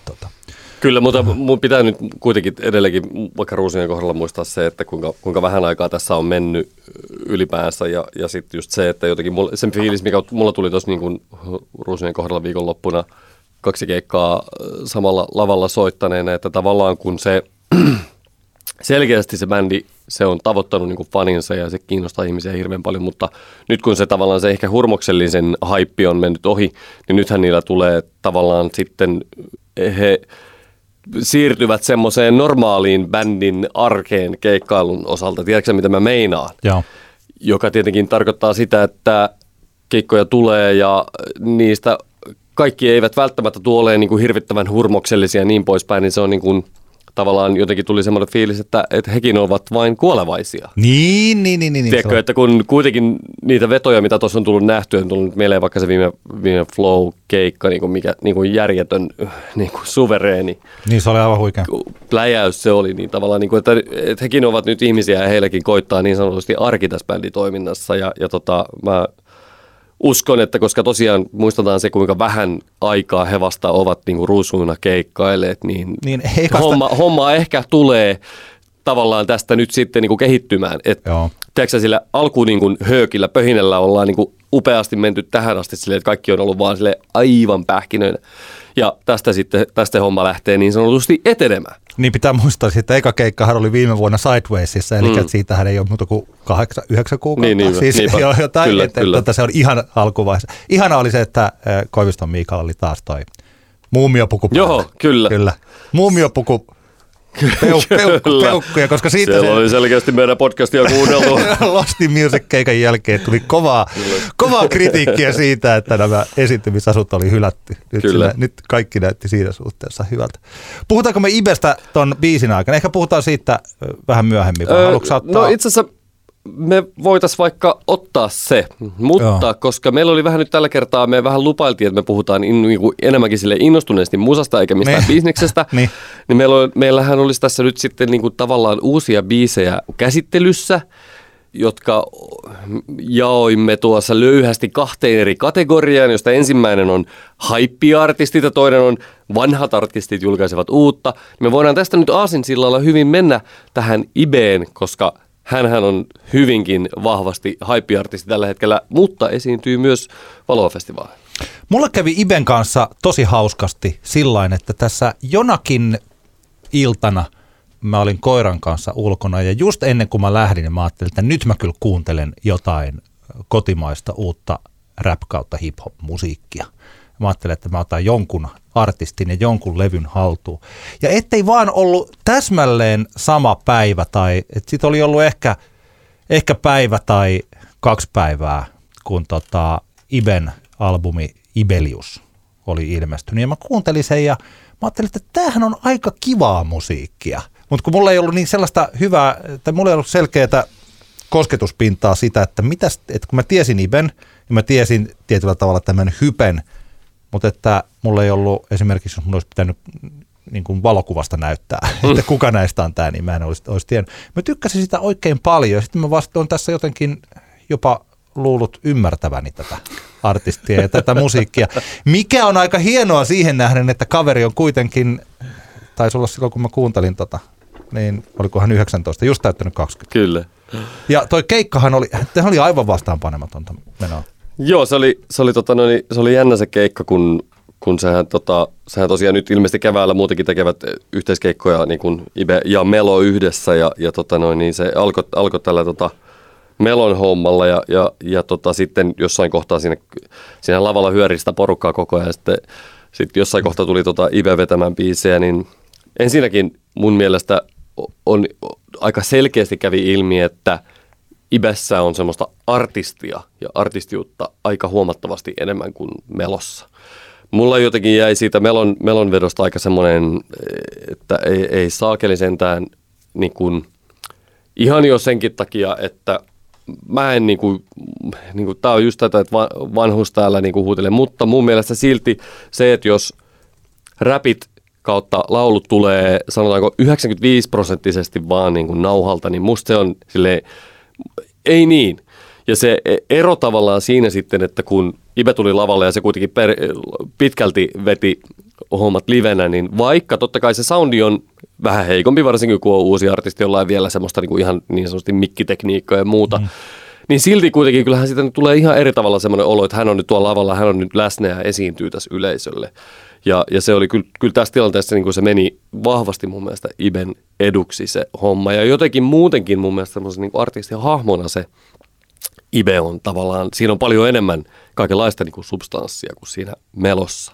Kyllä, mutta mun pitää nyt kuitenkin edelleenkin vaikka Ruusien kohdalla muistaa se, että kuinka vähän aikaa tässä on mennyt ylipäänsä ja sitten just se, että jotenkin sen fiilis, mikä mulla tuli tuossa niin kuin Ruusien kohdalla viikonloppuna 2 keikkaa samalla lavalla soittaneena, että tavallaan kun se selkeästi se bändi, se on tavoittanut niin kuin faninsa ja se kiinnostaa ihmisiä hirveän paljon, mutta nyt kun se tavallaan se ehkä hurmoksellisen haippi on mennyt ohi, niin nythän niillä tulee tavallaan sitten he siirtyvät semmoiseen normaaliin bändin arkeen keikkailun osalta. Tiedätkö mitä mä meinaan? Joo. Joka tietenkin tarkoittaa sitä, että keikkoja tulee ja niistä kaikki eivät välttämättä tuoleen niin kuin hirvittävän hurmoksellisia ja niin poispäin, niin se on niin kuin tavallaan jotenkin tuli semmoinen fiilis, että hekin ovat vain kuolevaisia. Niin. Tiedätkö, että kun kuitenkin niitä vetoja, mitä tuossa on tullut nähtyä, on tullut mieleen vaikka se viime Flow-keikka, mikä järjetön suvereeni. Niin, se oli aivan huikea. Pläjäys se oli, niin tavallaan, että hekin ovat nyt ihmisiä ja heilläkin koittaa niin sanotusti arki tässä bänditoiminnassa. Ja mä uskon, että koska tosiaan muistetaan se, kuinka vähän aikaa he vasta ovat niin Ruusuina keikkailleet, niin homma ehkä tulee tavallaan tästä nyt sitten niin kehittymään. Tiedätkö sillä alkuun niin höökillä, pöhinällä ollaan niin upeasti menty tähän asti silleen, että kaikki on ollut vaan silleen aivan pähkinöinä. Ja tästä homma lähtee niin sanotusti etenemään. Niin pitää muistaa, että eka keikkahan oli viime vuonna Sidewaysissa, eli siitähän ei ole muuta kuin 8-9 kuukautta. Niin, siis jotain, kyllä, että se on ihan alkuvaiheessa. Ihanaa oli se, että Koiviston Miikalla oli taas toi muumiopukupäivä. Joo, kyllä. Muumiopuku. Peukkuja, koska siitä siellä oli selkeästi meidän podcastia kuunneltu. Lostin Music-keikan jälkeen tuli kovaa kritiikkiä siitä, että nämä esiintymisasut oli hylätty. Nyt kaikki näytti siinä suhteessa hyvältä. Puhutaanko me Ibestä ton biisin aikana? Ehkä puhutaan siitä vähän myöhemmin. No itse asiassa me voitaisiin vaikka ottaa se, mutta koska meillä oli vähän nyt tällä kertaa, me vähän lupailtiin, että me puhutaan enemmänkin sille innostuneesti musasta eikä mistään bisneksestä, niin meillähän olisi tässä nyt sitten niin kuin tavallaan uusia biisejä käsittelyssä, jotka jaoimme tuossa löyhästi 2 eri kategoriaan, josta ensimmäinen on haippiartistit ja toinen on vanhat artistit julkaisevat uutta. Me voidaan tästä nyt aasinsillalla hyvin mennä tähän Ibeen, koska hänhän on hyvinkin vahvasti hype-artisti tällä hetkellä, mutta esiintyy myös Valo-festivaalilla. Mulla kävi Iben kanssa tosi hauskasti sillain, että tässä jonakin iltana mä olin koiran kanssa ulkona ja just ennen kuin mä lähdin, niin mä ajattelin, että nyt mä kyllä kuuntelen jotain kotimaista uutta rap-kautta hip-hop-musiikkia. Mä ajattelin, että mä otan jonkun artistin ja jonkun levyn haltuun. Ja ettei vaan ollut täsmälleen sama päivä tai, että sit oli ollut ehkä päivä tai 2 päivää, kun Iben albumi Ibelius oli ilmestynyt. Ja mä kuuntelin sen ja mä ajattelin, että tämähän on aika kivaa musiikkia. Mutta kun mulla ei ollut niin sellaista hyvää, tai mulla ei ollut selkeää kosketuspintaa sitä, että kun mä tiesin Iben, niin mä tiesin tietyllä tavalla tämän hypen, mutta että mulla ei ollut esimerkiksi, jos mun olisi pitänyt niin kuin valokuvasta näyttää, että kuka näistä on tämä, niin mä en olisi tiennyt. Mä tykkäsin sitä oikein paljon ja sitten mä vasta on tässä jotenkin jopa luullut ymmärtäväni tätä artistia ja tätä musiikkia, mikä on aika hienoa siihen nähden, että kaveri on kuitenkin, taisi olla silloin kun mä kuuntelin niin olikohan 19, just täyttänyt 20. Kyllä. Ja toi keikkahan oli aivan vastaanpanematonta menoa. Joo, se oli jännä se keikka, kun sehän tosiaan nyt ilmeisesti keväällä muutenkin tekevät yhteiskeikkoja niin kuin Ibe ja Melo yhdessä ja se alkoi tällä Melon hommalla ja sitten jossain kohtaa siinä lavalla hyöri sitä porukkaa koko ajan. Sitten jossain kohtaa tuli Ibe vetämään biisejä, niin ensinnäkin mun mielestä on aika selkeästi kävi ilmi, että Ibessä on semmoista artistia ja artistiutta aika huomattavasti enemmän kuin Melossa. Mulla jotenkin jäi siitä Melon vedosta aika semmoinen, että ei saakeli sentään niin kuin, ihan jo senkin takia, että mä en niin kuin tää on just tätä, että vanhus täällä niin kuin huutelee, mutta mun mielestä silti se, että jos räpit kautta laulut tulee sanotaanko 95% vaan niin kuin nauhalta, niin musta se on silleen, ei niin. Ja se ero tavallaan siinä sitten, että kun Ibe tuli lavalle ja se kuitenkin pitkälti veti hommat livenä, niin vaikka totta kai se soundi on vähän heikompi, varsinkin kun on uusi artisti, jolla ei vielä semmoista niin kuin ihan niin sanotusti mikkitekniikkaa ja muuta, niin silti kuitenkin kyllähän siitä tulee ihan eri tavalla semmoinen olo, että hän on nyt tuolla lavalla, hän on nyt läsnä ja esiintyy tässä yleisölle. Ja se oli kyllä tässä tilanteessa, niin kuin se meni vahvasti mun mielestä Iben eduksi se homma. Ja jotenkin muutenkin mun mielestä semmoisen niin kuin artistin hahmona se Ibe on tavallaan, siinä on paljon enemmän kaikenlaista niin kuin substanssia kuin siinä Melossa.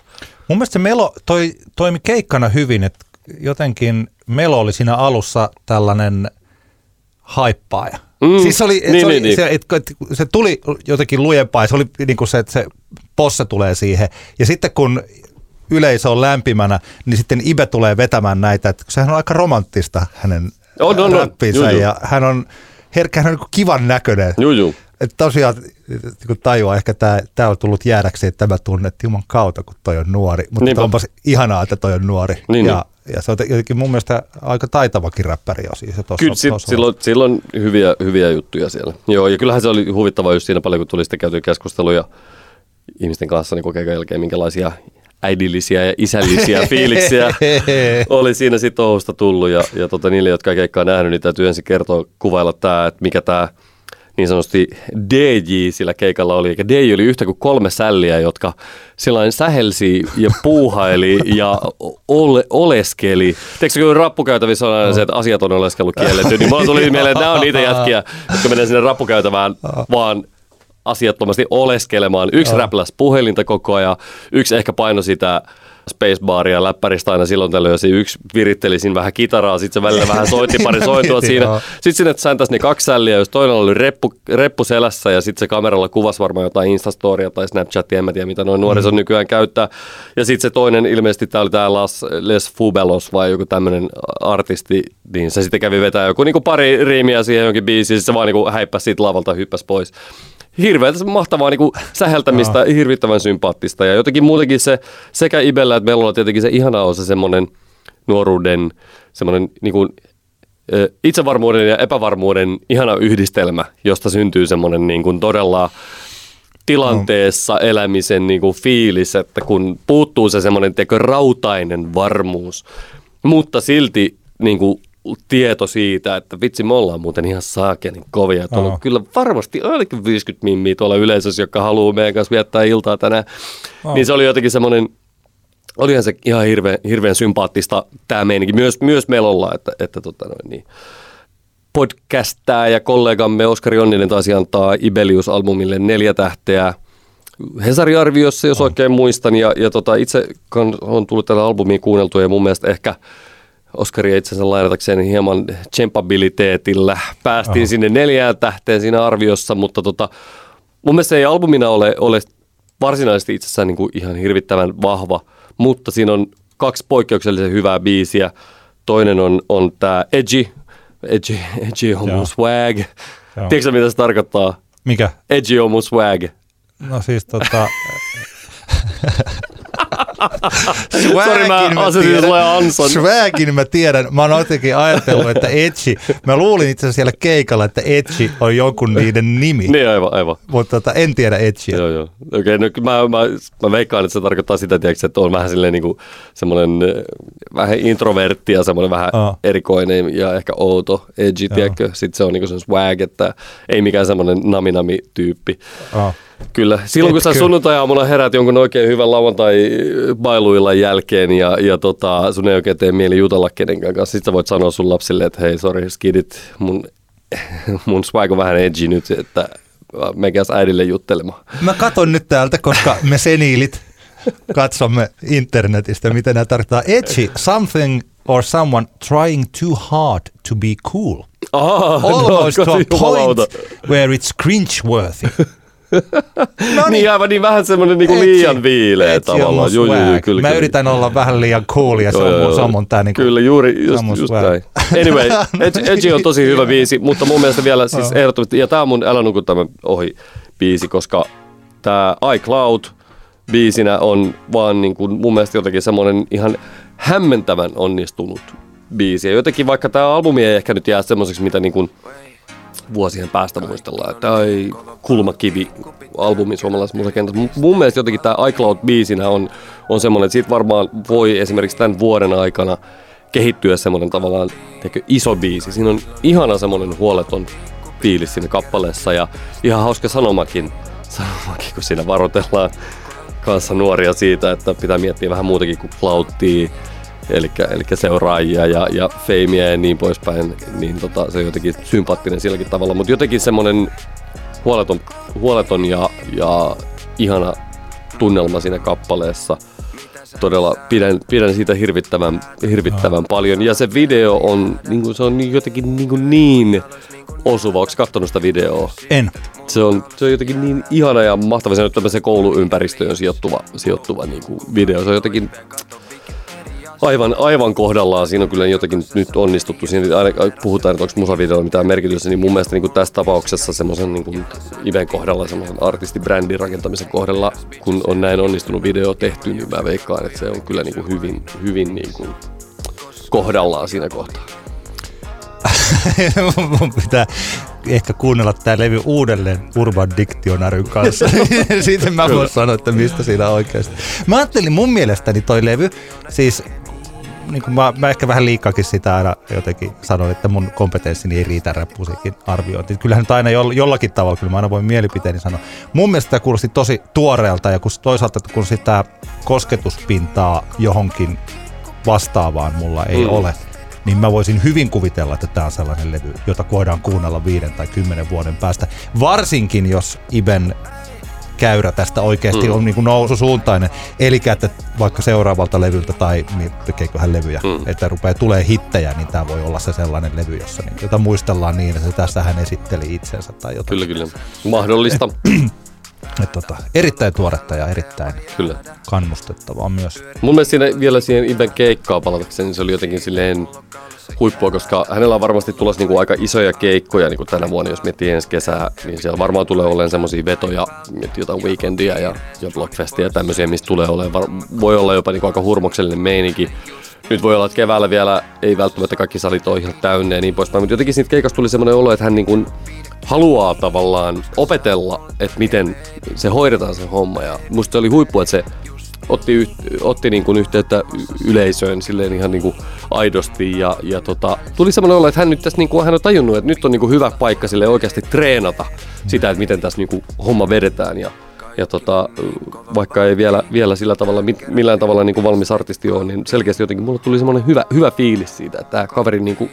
Mun mielestä se Melo toimi keikkana hyvin, että jotenkin Melo oli siinä alussa tällainen haippaaja. Siis se oli. Se tuli jotenkin lujempaa, se oli niin kuin se, että se posse tulee siihen. Ja sitten kun yleisö on lämpimänä, niin sitten Ibe tulee vetämään näitä, että sehän on aika romanttista hänen räppinsä ja hän on herkkään niin kivan näköinen. Joo. Että tosiaan tajuaa ehkä, että tämä on tullut jäädäksi, että tämä tunne, että juman kautta, kun toi on nuori. Mutta onpas ihanaa, että toi on nuori. Niin, ja se on jotenkin mun mielestä aika taitavakin räppäri asia. Kyllä, sillä on hyviä juttuja siellä. Joo, ja kyllähän se oli huvittavaa just siinä paljon, kun tuli sitten käytyä keskusteluja ihmisten kanssa, niin kokeikä jälkeen minkälaisia äidillisiä ja isällisiä fiiliksiä oli siinä sitten Oulusta tullut. Ja niille, jotka keikkaa nähnyt, niin täytyy ensin kuvailla tämä, että mikä tämä niin sanotusti DJ sillä keikalla oli, eikä DJ oli yhtä kuin 3 sälliä, jotka sillain sähelsi ja puuhaili ja oleskeli. Tiedätkö, kun rappukäytävissä on aina se, että asiat on oleskellut kielletty, niin mulla tuli mieleen, että nämä on niitä jätkiä, jotka menee sinne rappukäytävään vaan asiattomasti oleskelemaan. Yksi räpläsi puhelinta koko ajan, yksi ehkä painoi sitä spacebaria läppäristä aina silloin tällöin, ja yksi viritteli siinä vähän kitaraa, sitten se välillä vähän soitti pari soitua siinä. Sitten sinne säntäsi ne 2 sälliä, jos toinen oli reppu selässä, ja sitten se kameralla kuvasi varmaan jotain Instastoria tai Snapchatia, en mä tiedä mitä noin nuoriso nykyään käyttää. Ja sitten se toinen, ilmeisesti tämä oli tämä Les Fubelos vai joku tämmöinen artisti, niin se sitten kävi vetää joku niin kuin pari riimiä siihen jonkin biisiin, sitten se vaan niin kuin häippäsi siitä lavalta ja hyppäsi pois. Hirveä, mahtavaa niin kuin säheltämistä, hirvittävän sympaattista ja jotenkin muutenkin se sekä Ibellä että Melolla tietenkin se ihanaa on se semmoinen nuoruuden, semmoinen niin kuin, itsevarmuuden ja epävarmuuden ihana yhdistelmä, josta syntyy semmoinen niin kuin todella tilanteessa elämisen niin kuin fiilis, että kun puuttuu se semmoinen rautainen varmuus, mutta silti niin kuin tieto siitä, että vitsi, me ollaan muuten ihan saakelin kovia. Että on kyllä varmasti ainakin 50 mimmiä tuolla yleisössä, joka haluaa meidän kanssa viettää iltaa tänään. Niin se oli jotenkin semmoinen, olihan se ihan hirveän sympaattista tämä meininki, myös Melolla, että podcastaa ja kollegamme Oskari Onninen taas antaa Ibelius-albumille 4 tähteä. Hesari-arviossa, jos oikein muistan, ja itse on tullut tällä albumiin kuunneltu, ja mun mielestä ehkä Oskaria itsensä lainatakseen hieman tsempabiliteetillä päästiin sinne 4 tähteen siinä arviossa, mutta mun mielestä ei albumina ole varsinaisesti itsessään niin kuin ihan hirvittävän vahva, mutta siinä on 2 poikkeuksellisen hyvää biisiä. Toinen on tää Edgy on mun swag. Tiedätkö mitä se tarkoittaa? Mikä? Edgy on mun swag. No siis Swagin mä tiedän. Mä oon oikein ajatellut, että Edgy. Mä luulin itse asiassa siellä keikalla, että Edgy on jonkun niiden nimi. Niin aivan. Mutta en tiedä Edgyä. Joo. Okei, no mä veikkaan, että se tarkoittaa sitä, tiiäks, että on vähän silleen niinku semmoinen vähän introvertti ja semmoinen vähän erikoinen ja ehkä outo Edgy, tiedätkö. Sitten se on niinku sen swag, että ei mikään semmoinen naminami-tyyppi. Kyllä. Silloin kun sä sunnuntai-aamuna herät jonkun oikein hyvän lauantai-bailuillan jälkeen ja sun ei oikein tee mieli jutella kenenkään kanssa, sit sä voit sanoa sun lapsille, että hei, sorry skidit, mun swag on vähän edgy nyt, että menkääs äidille juttelemaan. Mä katon nyt täältä, koska me seniilit katsomme internetistä, mitä nää tarkoittaa. Edgy, something or someone trying too hard to be cool. Almost to a point where it's cringe-worthy. No niin, aivan niin vähän semmoinen niinku liian viileä tavallaan. Kyllä, mä yritän olla vähän liian coolia, se on mun tää niinku. Kyllä, juuri, just näin. Anyway, Edgy on tosi hyvä biisi, mutta mun mielestä vielä siis ehdottomasti, ja tää on mun Älä nuku tämän ohi biisi, koska tää iCloud biisinä on vaan niinku mun mielestä jotenkin semmoinen ihan hämmentävän onnistunut biisi. Ja jotenkin vaikka tää albumi ei ehkä nyt jää semmoiseksi, mitä niinku vuosien päästä muistellaan, että ai kulmakivi-albumi suomalaisessa musakentässä. Mun mielestä jotenkin tämä iCloud-biisinä on semmoinen, että siitä varmaan voi esimerkiksi tämän vuoden aikana kehittyä semmoinen tavallaan iso biisi. Siinä on ihana semmoinen huoleton fiilis siinä kappaleessa ja ihan hauska sanomakin, kun siinä varoitellaan kanssa nuoria siitä, että pitää miettiä vähän muutakin kuin cloudtia. Eli seuraajia ja feimiä ja niin poispäin, niin se on jotenkin sympaattinen silläkin tavalla, mutta jotenkin semmoinen huoleton ja ihana tunnelma siinä kappaleessa. Todella pidän siitä hirvittävän paljon, ja se video on, se on jotenkin niin osuva. Oletko katsonut sitä videoa? En. Se on jotenkin niin ihana ja mahtava, se on tämmöiseen kouluympäristöön sijoittuva video. Se on jotenkin aivan kohdallaan. Siinä on kyllä jotenkin nyt onnistuttu. Siinä aina puhutaan, että onko musavideolla mitään merkitystä, niin mun mielestä niin tässä tapauksessa semmoisen niin Iben kohdalla, semmoisen artistibrändin rakentamisen kohdalla, kun on näin onnistunut video tehty, niin mä veikkaan, että se on kyllä niin hyvin niin kuin kohdallaan siinä kohtaa. Mun pitää ehkä kuunnella tämä levy uudelleen Urban Dictionaryn kanssa. Sitten mä voin sanoa, että mistä siinä oikeasti. Mä ajattelin, mun mielestäni toi levy, siis niin kuin mä ehkä vähän liikaakin sitä aina jotenkin sanoin, että mun kompetenssini ei riitä rappuusikin arviointiin. Kyllähän nyt aina jollakin tavalla, kyllä mä aina voin mielipiteeni sanoa. Mun mielestä tämä kuulosti tosi tuoreelta, ja kun toisaalta kun sitä kosketuspintaa johonkin vastaavaan mulla ei ole, niin mä voisin hyvin kuvitella, että tämä on sellainen levy, jota voidaan kuunnella 5 tai 10 vuoden päästä. Varsinkin, jos Iben käyrä tästä oikeasti on niin kuin noususuuntainen. Eli että vaikka seuraavalta levyltä tai tekeeköhän levyjä, että rupeaa tulee hittejä, niin tämä voi olla se sellainen levy, jossa, jota muistellaan niin, että se tässähän esitteli itsensä tai jotain. Kyllä. Mahdollista. Erittäin tuoretta ja erittäin kyllä kannustettavaa myös. Mun mielestä siinä, vielä siihen Iben keikkaa palatakseen, niin se oli jotenkin silleen huippua, koska hänellä on varmasti tulossa niinku aika isoja keikkoja niinku tänä vuonna, jos miettii ensi kesää, niin siellä varmaan tulee olemaan semmoisia vetoja, jotain Weekendia ja Blockfestia ja tämmöisiä, mistä tulee olemaan. Voi olla jopa niinku aika hurmoksellinen meininki. Nyt voi olla, että keväällä vielä ei välttämättä kaikki salit ole ihan täynnä ja niin poispäin, mutta jotenkin siitä keikasta tuli semmoinen olo, että hän niin kuin haluaa tavallaan opetella, että miten se hoidetaan se homma. Ja musta oli huippu, että se otti niin kuin yhteyttä yleisöön silleen ihan niin kuin aidosti ja tuli semmoinen olla, että hän nyt tässä niin kuin, hän on tajunnut, että nyt on niin kuin hyvä paikka sille oikeasti treenata sitä, että miten tässä niin kuin homma vedetään ja vaikka ei vielä sillä tavalla millään tavalla niin kuin valmis artisti ole, niin selkeästi jotenkin mulle tuli semmoinen hyvä fiilis siitä, että tämä kaveri niin kuin,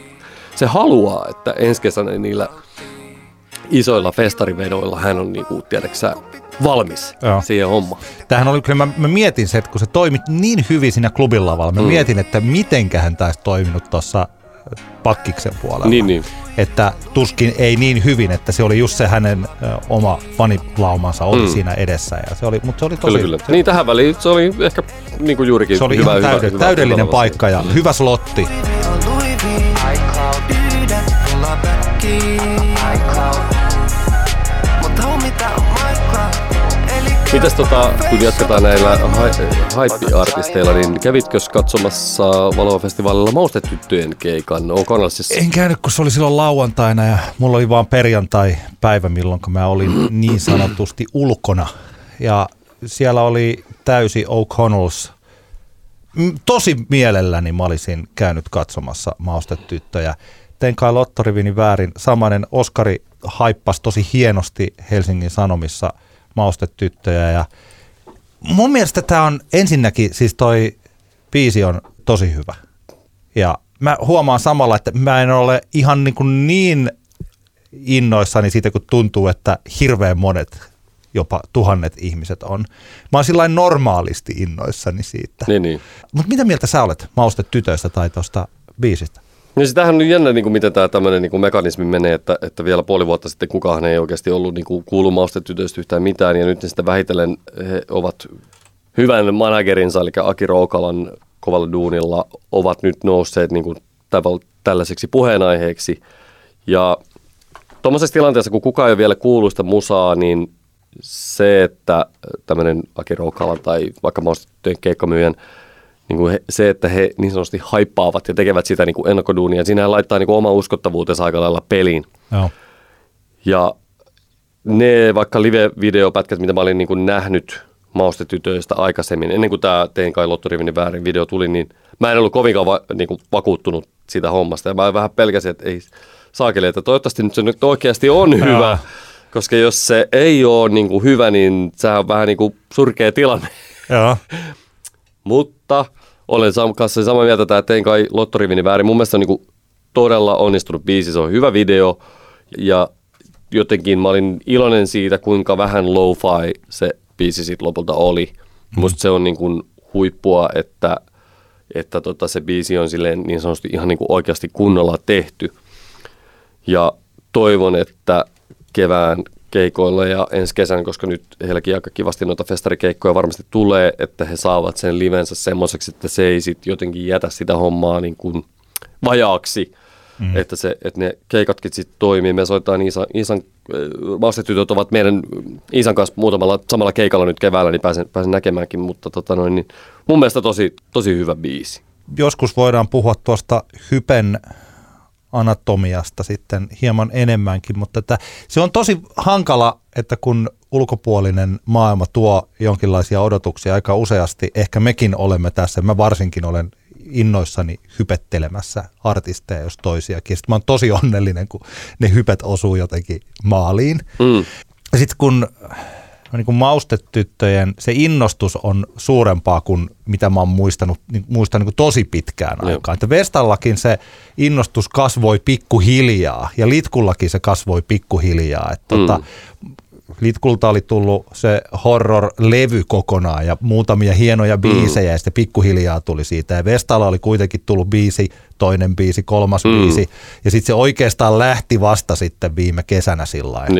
se haluaa, että ensi kesänä niillä isoilla festarivedoilla hän on niinku tiedäksä valmis siihen hommaan. Tämähän oli kyllä, mä mietin se, että kun sä toimit niin hyvin siinä klubin lavalla, mä mietin, että mitenkähän hän toiminut tuossa Pakkiksen puolella. Niin. Että tuskin ei niin hyvin, että se oli just se hänen oma fanilaumansa oli siinä edessä. Ja se oli, mutta se oli tosi... Kyllä. Niin tähän väliin se oli ehkä niinku juurikin hyvä. Se oli ihan täydellinen paikka ja hyvä slotti. Mitäs kun jatketaan näillä hype-artisteilla, niin kävitkö katsomassa Valo-festivaalilla Maustetyttöjen keikan? Onko analysissa? En käynyt, kun se oli silloin lauantaina ja mulla oli vaan perjantai-päivä, milloin mä olin niin sanotusti ulkona. Ja siellä oli täysi O'Connells. Tosi mielelläni mä olisin käynyt katsomassa Maustetyttöjä. Tein kai lottorivini väärin. Samainen Oskari haippasi tosi hienosti Helsingin Sanomissa Maustetyttöjä. Ja mun mielestä tämä on ensinnäkin, siis toi biisi on tosi hyvä. Ja mä huomaan samalla, että mä en ole ihan niin innoissani siitä, kun tuntuu, että hirveän monet, jopa 1000 ihmiset on. Mä oon sillain normaalisti innoissani siitä. Niin. Mutta mitä mieltä sä olet Maustetytöistä tai tuosta biisistä? No sitähän on jännä, niin kuin miten tämä tämmöinen niin kuin mekanismi menee, että vielä puoli vuotta sitten kukaan ei oikeasti ollut niin kuin kuullut Maustetytöistä yhtään mitään, ja nyt ne sitten vähitellen he ovat hyvän managerinsa, eli Aki Roukalan kovalla duunilla, ovat nyt nousseet niin kuin tällaiseksi puheenaiheeksi. Ja tuommoisessa tilanteessa, kun kukaan ei vielä kuullut sitä musaa, niin se, että tämmöinen Aki Roukala tai vaikka Maustetyttöjen keikkamyyjän niin se, että he niin sanotusti haippaavat ja tekevät sitä niin kuin ennakkoduunia, siinähän laittaa niin kuin oma uskottavuutensa aika lailla peliin. No. Ja ne vaikka live-videopätkät, mitä mä olin niin kuin nähnyt Maustetytöistä aikaisemmin, ennen kuin tämä Tein kai lottorivini väärin -video tuli, niin mä en ollut kovinkaan vakuuttunut siitä hommasta. Ja mä vähän pelkäsin, että ei saakeli, että toivottavasti nyt se nyt oikeasti on hyvä, koska jos se ei ole niin kuin hyvä, niin sehän on vähän niin kuin surkea tilanne. Joo. Mutta olen samaa mieltä, että Tein kai lottorivini väärin. Mun mielestä on niin todella onnistunut biisi, se on hyvä video ja jotenkin mä olin iloinen siitä, kuinka vähän lo-fi se biisi sitten lopulta oli. Musta se on niin kuin huippua, että se biisi on silleen niin sanotusti ihan niin kuin oikeasti kunnolla tehty. Ja toivon, että kevään keikoilla ja ensi kesän, koska nyt heilläkin aika kivasti noita festarikeikkoja varmasti tulee, että he saavat sen livensä semmoiseksi, että se ei sitten jotenkin jätä sitä hommaa niin kuin vajaaksi, että ne keikatkin sitten toimii. Me soitetaan Iisan, Maustetytöt ovat meidän Iisan kanssa muutamalla samalla keikalla nyt keväällä, niin pääsen näkemäänkin, mutta niin mun mielestä tosi, tosi hyvä biisi. Joskus voidaan puhua tuosta hypen anatomiasta sitten hieman enemmänkin, mutta se on tosi hankala, että kun ulkopuolinen maailma tuo jonkinlaisia odotuksia aika useasti, ehkä mekin olemme tässä, mä varsinkin olen innoissani hypettelemässä artisteja, jos toisiakin. Sitten mä oon tosi onnellinen, kun ne hypet osuu jotenkin maaliin. Sitten kun niin Maustetyttöjen se innostus on suurempaa kuin mitä mä oon muistan niin tosi pitkään aikaan. Että Vestallakin se innostus kasvoi pikkuhiljaa ja Litkullakin se kasvoi pikkuhiljaa. Että Litkulta oli tullut se horror-levy kokonaan ja muutamia hienoja biisejä ja sitten pikkuhiljaa tuli siitä. Ja Vestalla oli kuitenkin tullut biisi, toinen biisi, kolmas biisi ja sitten se oikeastaan lähti vasta sitten viime kesänä sillain.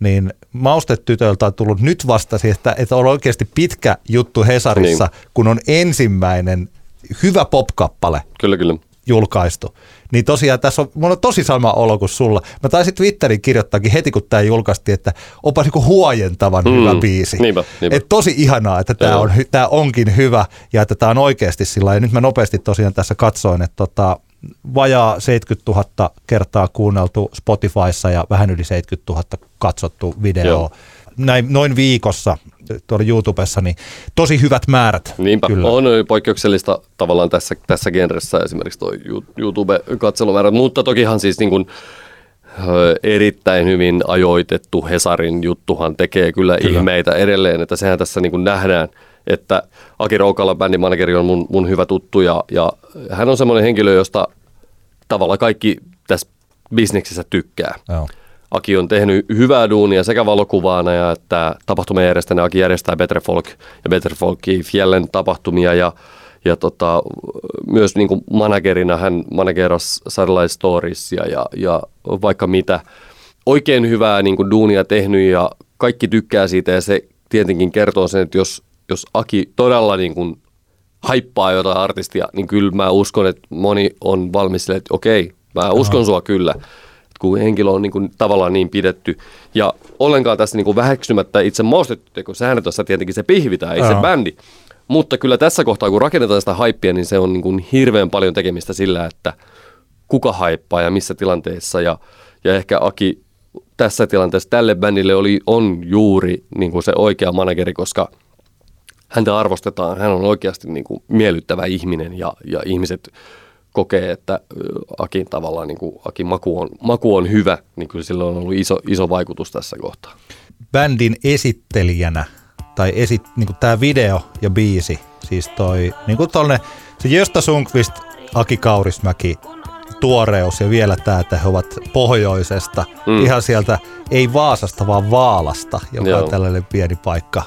Niin Maustetytöiltä on tullut nyt vasta siitä, että on oikeasti pitkä juttu Hesarissa, kun on ensimmäinen hyvä pop-kappale julkaistu. Niin tosiaan tässä on, mulla on tosi sama olo kuin sulla. Mä taisin Twitterin kirjoittaakin heti, kun tämä julkaistiin, että onpa niin huojentavan hyvä biisi. Niinpä. Et tosi ihanaa, että tämä onkin hyvä ja että tämä on oikeasti sillä. Ja nyt mä nopeasti tosiaan tässä katsoin, että vajaa 70 000 kertaa kuunneltu Spotifyssa ja vähän yli 70 000 katsottu video. Noin viikossa. tuolla YouTubessa, niin tosi hyvät määrät. Niinpä, kyllä. On poikkeuksellista tavallaan tässä genressä esimerkiksi tuo YouTube-katselumäärä, mutta tokihan siis niin kuin erittäin hyvin ajoitettu Hesarin juttuhan tekee kyllä ihmeitä edelleen, että sehän tässä niin kuin nähdään, että Aki Roukala, bändin manageri, on mun hyvä tuttu ja hän on semmoinen henkilö, josta tavallaan kaikki tässä bisneksessä tykkää. Joo. Aki on tehnyt hyvää duunia sekä valokuvaana ja että tapahtumien järjestäjänä. Aki järjestää Better Folk ja Better Folkin Fjellen tapahtumia ja myös niin kuin managerina hän manageras Satellite Storiesia ja vaikka mitä. Oikein hyvää niin kuin duunia tehnyt ja kaikki tykkää siitä ja se tietenkin kertoo sen, että jos Aki todella niin kuin haippaa jotain artistia, niin kyllä mä uskon, että moni on valmis sille, että okei, mä uskon sua kyllä. Kun henkilö on niin kuin tavallaan niin pidetty. Ja ollenkaan tässä niin kuin väheksymättä itse Maustetyttöjä, kun sehän tuossa tietenkin se pihvitään, itse bändi. Mutta kyllä tässä kohtaa, kun rakennetaan sitä haippia, niin se on niin kuin hirveän paljon tekemistä sillä, että kuka haippaa ja missä tilanteessa. Ja ehkä Aki tässä tilanteessa tälle bändille on juuri niin kuin se oikea manageri, koska häntä arvostetaan. Hän on oikeasti niin kuin miellyttävä ihminen ja ihmiset kokee, että Akin tavallaan niin kuin Akin maku on hyvä, niin kyllä sillä on ollut iso vaikutus tässä kohtaa. Bändin esittelijänä tai niin kuin tämä video ja biisi, siis toi niin kuin tollinen, se Gösta Sundqvist, Aki Kaurismäki, tuoreus ja vielä tää, että he ovat pohjoisesta, ihan sieltä ei Vaasasta vaan Vaalasta, joka on tällainen pieni paikka.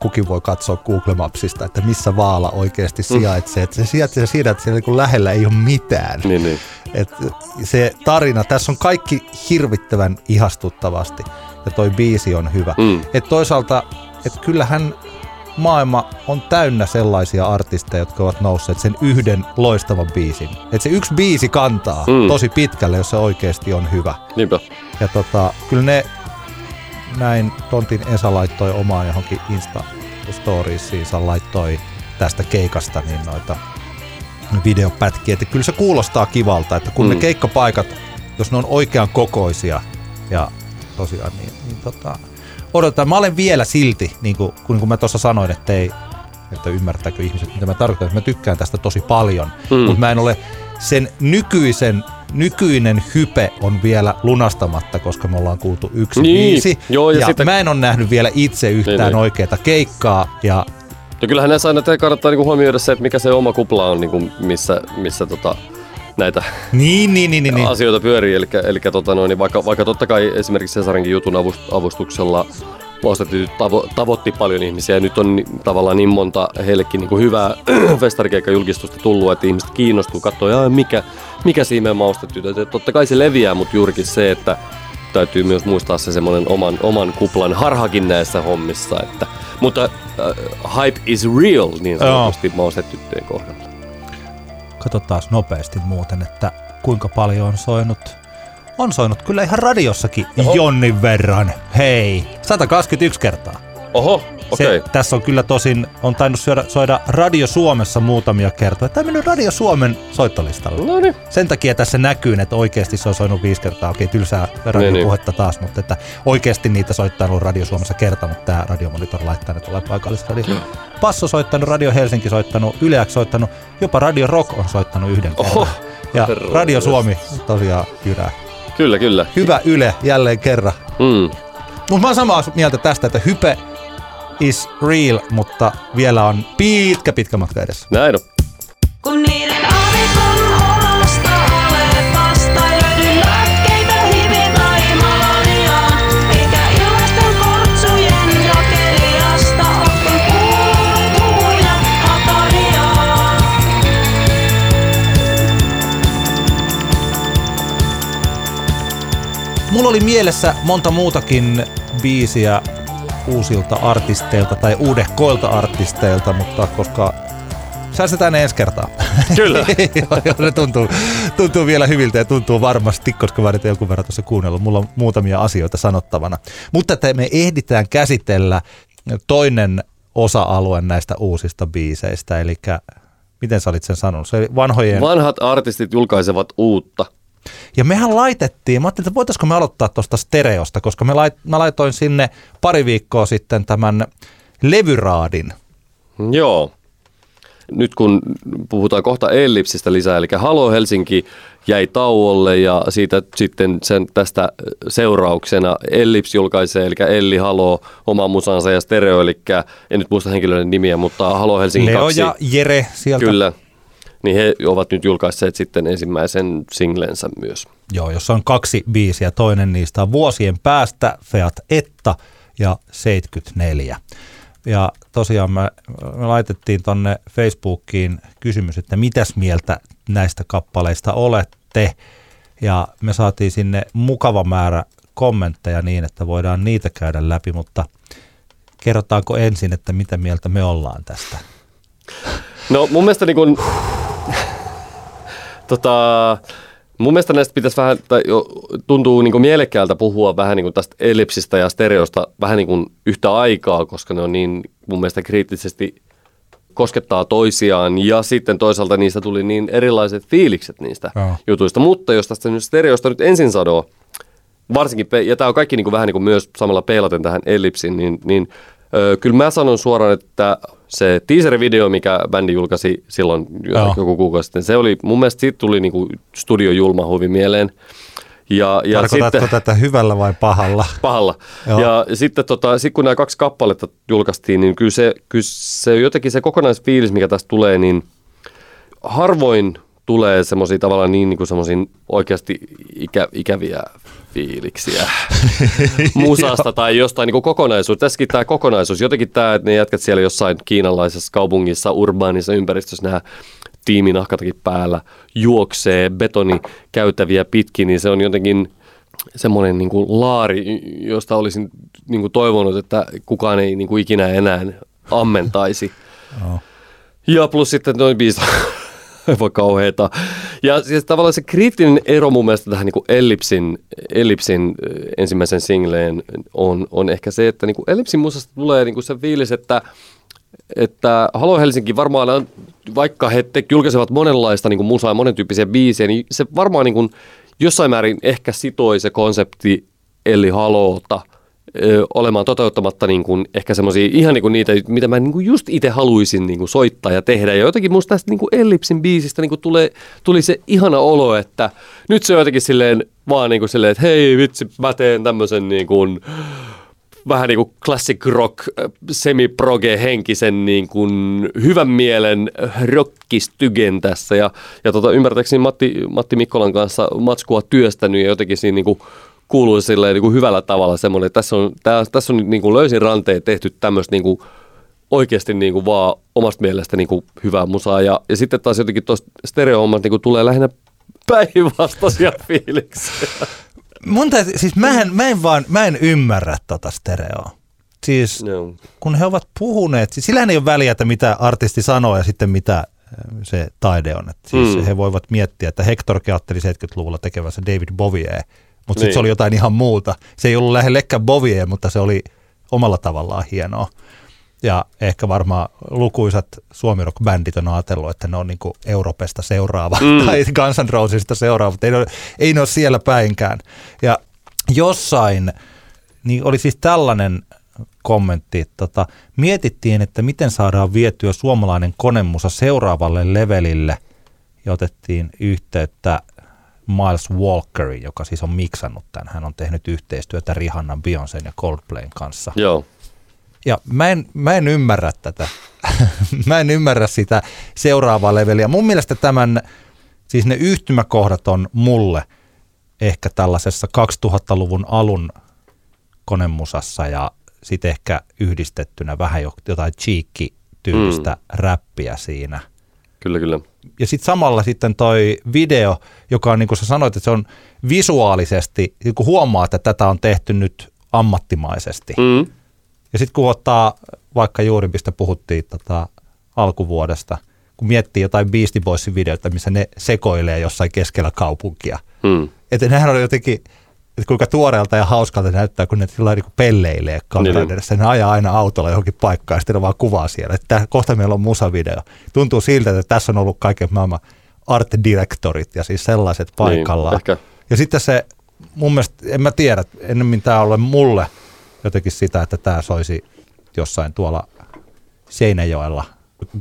Kukin voi katsoa Google Mapsista, että missä Vaala oikeasti sijaitsee. Että se sijaitsee siinä, että siellä niin lähellä ei ole mitään. Niin. Että se tarina, tässä on kaikki hirvittävän ihastuttavasti ja toi biisi on hyvä. Että toisaalta, että kyllähän maailma on täynnä sellaisia artisteja, jotka ovat nousseet sen yhden loistavan biisin. Että se yksi biisi kantaa tosi pitkälle, jos se oikeasti on hyvä. Niinpä. Ja kyllä ne... Näin Tontin Esa laittoi omaan johonkin Insta-storiesiinsa, laittoi tästä keikasta niin noita videopätkiä. Että kyllä se kuulostaa kivalta, että kun ne keikkapaikat, jos ne on oikean kokoisia ja tosiaan niin odotetaan. Mä olen vielä silti, niin kuin mä tuossa sanoin, että ymmärtääkö ihmiset, mitä mä tarkoitan. Mä tykkään tästä tosi paljon, mutta mä en ole sen nykyinen hype on vielä lunastamatta, koska me ollaan kuultu yksi biisi. Joo, ja sitä... mä en ole nähnyt vielä itse yhtään oikeaa keikkaa. Ja kyllähän näissä aina kannattaa niinku huomioida se, että mikä se oma kupla on, niinku missä näitä asioita pyörii. Eli vaikka totta kai esimerkiksi Hesarinkin jutun avustuksella Maustetytöt tavoitti paljon ihmisiä ja nyt on tavallaan niin monta heillekin niin hyvää festarikeikka-julkistusta tullut, että ihmiset kiinnostuu, katsoo, mikä siinä on Maustetytöt. Totta kai se leviää, mutta juurikin se, että täytyy myös muistaa se semmoinen oman kuplan harhakin näissä hommissa. Mutta hype is real, niin sanotusti Maustetyttöjen kohdalla. Katsotaan nopeasti muuten, että kuinka paljon on soinut. On soinut kyllä ihan radiossakin jonnin verran. Hei, 121 kertaa. Oho, okei. Okay. Tässä on kyllä tosin, on tainnut soida Radio Suomessa muutamia kertoja. Tämä on mennyt Radio Suomen soittolistalle. No niin. Sen takia tässä näkyy, että oikeasti se on soinut 5 kertaa. Okei, tylsää radiopuhetta taas, mutta että oikeasti niitä soittaa on ollut Radio Suomessa kerta, mutta tämä radiomonitor laittaa ne tulee paikallisradio. Passo soittanut, Radio Helsinki soittanut, Yle X soittanut, jopa Radio Rock on soittanut yhden kerran. Ja Radio Suomi tosiaan jyrää. Kyllä. Hyvä Yle jälleen kerran. Mutta mä oon samaa mieltä tästä, että hype is real, mutta vielä on pitkä matka edessä. Näin on. Kun niiden avikon olosta ole vasta, löydy lääkkeitä hivi taimaaliaan. Eikä illaisten kortsujen jakelijasta ole kuuluja hatariaan. Mulla oli mielessä monta muutakin biisiä uusilta artisteilta tai uudehkoilta artisteilta, mutta koska säästetään ne ensi kertaa. Kyllä. Ne tuntuu vielä hyviltä ja tuntuu varmasti, koska mä nyt jonkun verran tuossa kuunnellut. Mulla on muutamia asioita sanottavana. Mutta että me ehditään käsitellä toinen osa-alue näistä uusista biiseistä. Eli miten sä olit sen sanonut? Se oli vanhat artistit julkaisevat uutta. Ja mehän laitettiin, mä ajattelin, että voitaisiko me aloittaa tuosta Stereosta, koska mä laitoin sinne pari viikkoa sitten tämän levyraadin. Joo. Nyt kun puhutaan kohta Ellipsistä lisää, eli Halo Helsinki jäi tauolle ja siitä sitten sen tästä seurauksena Ellips julkaisee, eli Elli Halo oman musansa ja Stereo, eli en nyt muista henkilöiden nimiä, mutta Halo Helsinki 2. Leo ja Jere sieltä. Kyllä, niin he ovat nyt julkaisseet sitten ensimmäisen singlensä myös. Joo, jossa on 2 biisiä, toinen niistä on Vuosien päästä, Feat Etta ja 74. Ja tosiaan me laitettiin tonne Facebookiin kysymys, että mitäs mieltä näistä kappaleista olette. Ja me saatiin sinne mukava määrä kommentteja niin, että voidaan niitä käydä läpi, mutta kerrotaanko ensin, että mitä mieltä me ollaan tästä? No mun mielestä niin kun, mun mielestä näistä pitäisi vähän, tai tuntuu niin kuin mielekkäältä puhua vähän niin kuin tästä Ellipsistä ja Stereosta vähän niin kuin yhtä aikaa, koska ne on niin mun mielestä kriittisesti koskettaa toisiaan ja sitten toisaalta niistä tuli niin erilaiset fiilikset niistä jutuista. Mutta jos tästä nyt Stereosta nyt ensin sanoo, varsinkin, ja tämä on kaikki niin kuin vähän niin kuin myös samalla peilaten tähän Ellipsiin, niin kyllä mä sanon suoraan, että se teaser-video, mikä bändi julkaisi silloin joku kuukausi sitten, se oli, mun mielestä siitä tuli niinku studiojulma huvi mieleen. Ja tarkoitatko sitten, tätä hyvällä vai pahalla? Pahalla. Joo. Ja sitten kun nämä 2 kappaletta julkaistiin, niin kyllä se jotenkin se kokonaisfiilis, mikä tästä tulee, niin harvoin tulee semmoisia tavallaan niin semmoisia oikeasti ikäviä fiiliksiä musasta tai jostain niin kuin kokonaisuus. Tässäkin tämä kokonaisuus, jotenkin tämä, että ne jätkät siellä jossain kiinalaisessa kaupungissa, urbaanissa ympäristössä, nämä tiiminahkatakin päällä juoksee betonikäytäviä pitkin, niin se on jotenkin semmoinen niin kuin laari, josta olisin niin kuin toivonut, että kukaan ei niin kuin ikinä enää ammentaisi. Ja plus sitten noin biisit. Voi kauheeta. Ja siis tavallaan se kriittinen ero mun mielestä tähän niin Ellipsin ensimmäisen singleen on ehkä se, että niin Ellipsin musasta tulee niin se fiilis, että Halo Helsinki varmaan, vaikka he julkaisevat monenlaista niin musaa ja monentyyppisiä biisejä, niin se varmaan niin jossain määrin ehkä sitoi se konsepti Elli Halota olemaan toteuttamatta niin kuin ehkä semmoisia ihan niin kuin niitä, mitä mä niin kuin just itse haluaisin niin kuin soittaa ja tehdä. Ja jotenkin musta tästä niin kuin Ellipsin biisistä niin kuin tuli se ihana olo, että nyt se on jotenkin silleen vaan niin kuin silleen, että hei vitsi, mä teen tämmöisen niin kuin vähän niin kuin classic rock, semi-proge henkisen niin kuin hyvän mielen rockistygen tässä. Ja ymmärtääkseni Matti Mikkolan kanssa matskua työstänyt ja jotenkin siinä niin kuin kuuluu silleen niin kuin hyvällä tavalla semmoinen, että tässä on niin kuin löysin ranteen tehty tämmöistä niin kuin oikeasti niin kuin vaan omasta mielestä niin kuin hyvää musaa. Ja sitten taas jotenkin tuosta Stereo-hommasta niin kuin tulee lähinnä päinvastaisia fiiliksiä. Siis mä en ymmärrä tota Stereoa. Siis no. Kun he ovat puhuneet, siis sillähän ei ole väliä, että mitä artisti sanoo ja sitten mitä se taide on. Et siis he voivat miettiä, että Hectorkin ajatteli 70-luvulla tekevänsä David Boviea. Mutta sitten se oli jotain ihan muuta. Se ei ollut lähellekään Boviea, mutta se oli omalla tavallaan hienoa. Ja ehkä varmaan lukuisat suomirock-bändit on ajatellut, että ne on niinku Europesta seuraava tai Guns N' Rosesista seuraava, mutta ei ne ole siellä päinkään. Ja jossain niin oli siis tällainen kommentti, että mietittiin, että miten saadaan vietyä suomalainen konemusa seuraavalle levelille ja otettiin yhteyttä Miles Walkeri, joka siis on miksannut tämän. Hän on tehnyt yhteistyötä Rihannan, Beyoncén ja Coldplayn kanssa. Joo. Ja mä en ymmärrä tätä. Mä en ymmärrä sitä seuraavaa leveliä. Mun mielestä siis ne yhtymäkohdat on mulle ehkä tällaisessa 2000-luvun alun konemusassa ja sit ehkä yhdistettynä vähän jotain cheekki-tyylistä räppiä siinä. Kyllä, kyllä. Ja sitten samalla sitten toi video, joka on niin kuin sä sanoit, että se on visuaalisesti, niin kun huomaa, että tätä on tehty nyt ammattimaisesti. Ja sitten kun ottaa, vaikka juuri mistä puhuttiin alkuvuodesta, kun miettii jotain Beastie Boysin videota, missä ne sekoilee jossain keskellä kaupunkia. Että nehän on jotenkin, että kuinka tuoreelta ja hauskalta näyttää, kun ne sillä niin kuin pelleilee kameran edessä. Ne ajaa aina autolla johonkin paikkaan ja sitten ne vaan kuvaa siellä. Että kohta meillä on musavideo. Tuntuu siltä, että tässä on ollut kaiken maailman art directorit ja siis sellaiset paikalla. Niin, ja sitten se, mun mielestä, en mä tiedä, ennemmin tää ole mulle jotenkin sitä, että tää soisi jossain tuolla Seinäjoella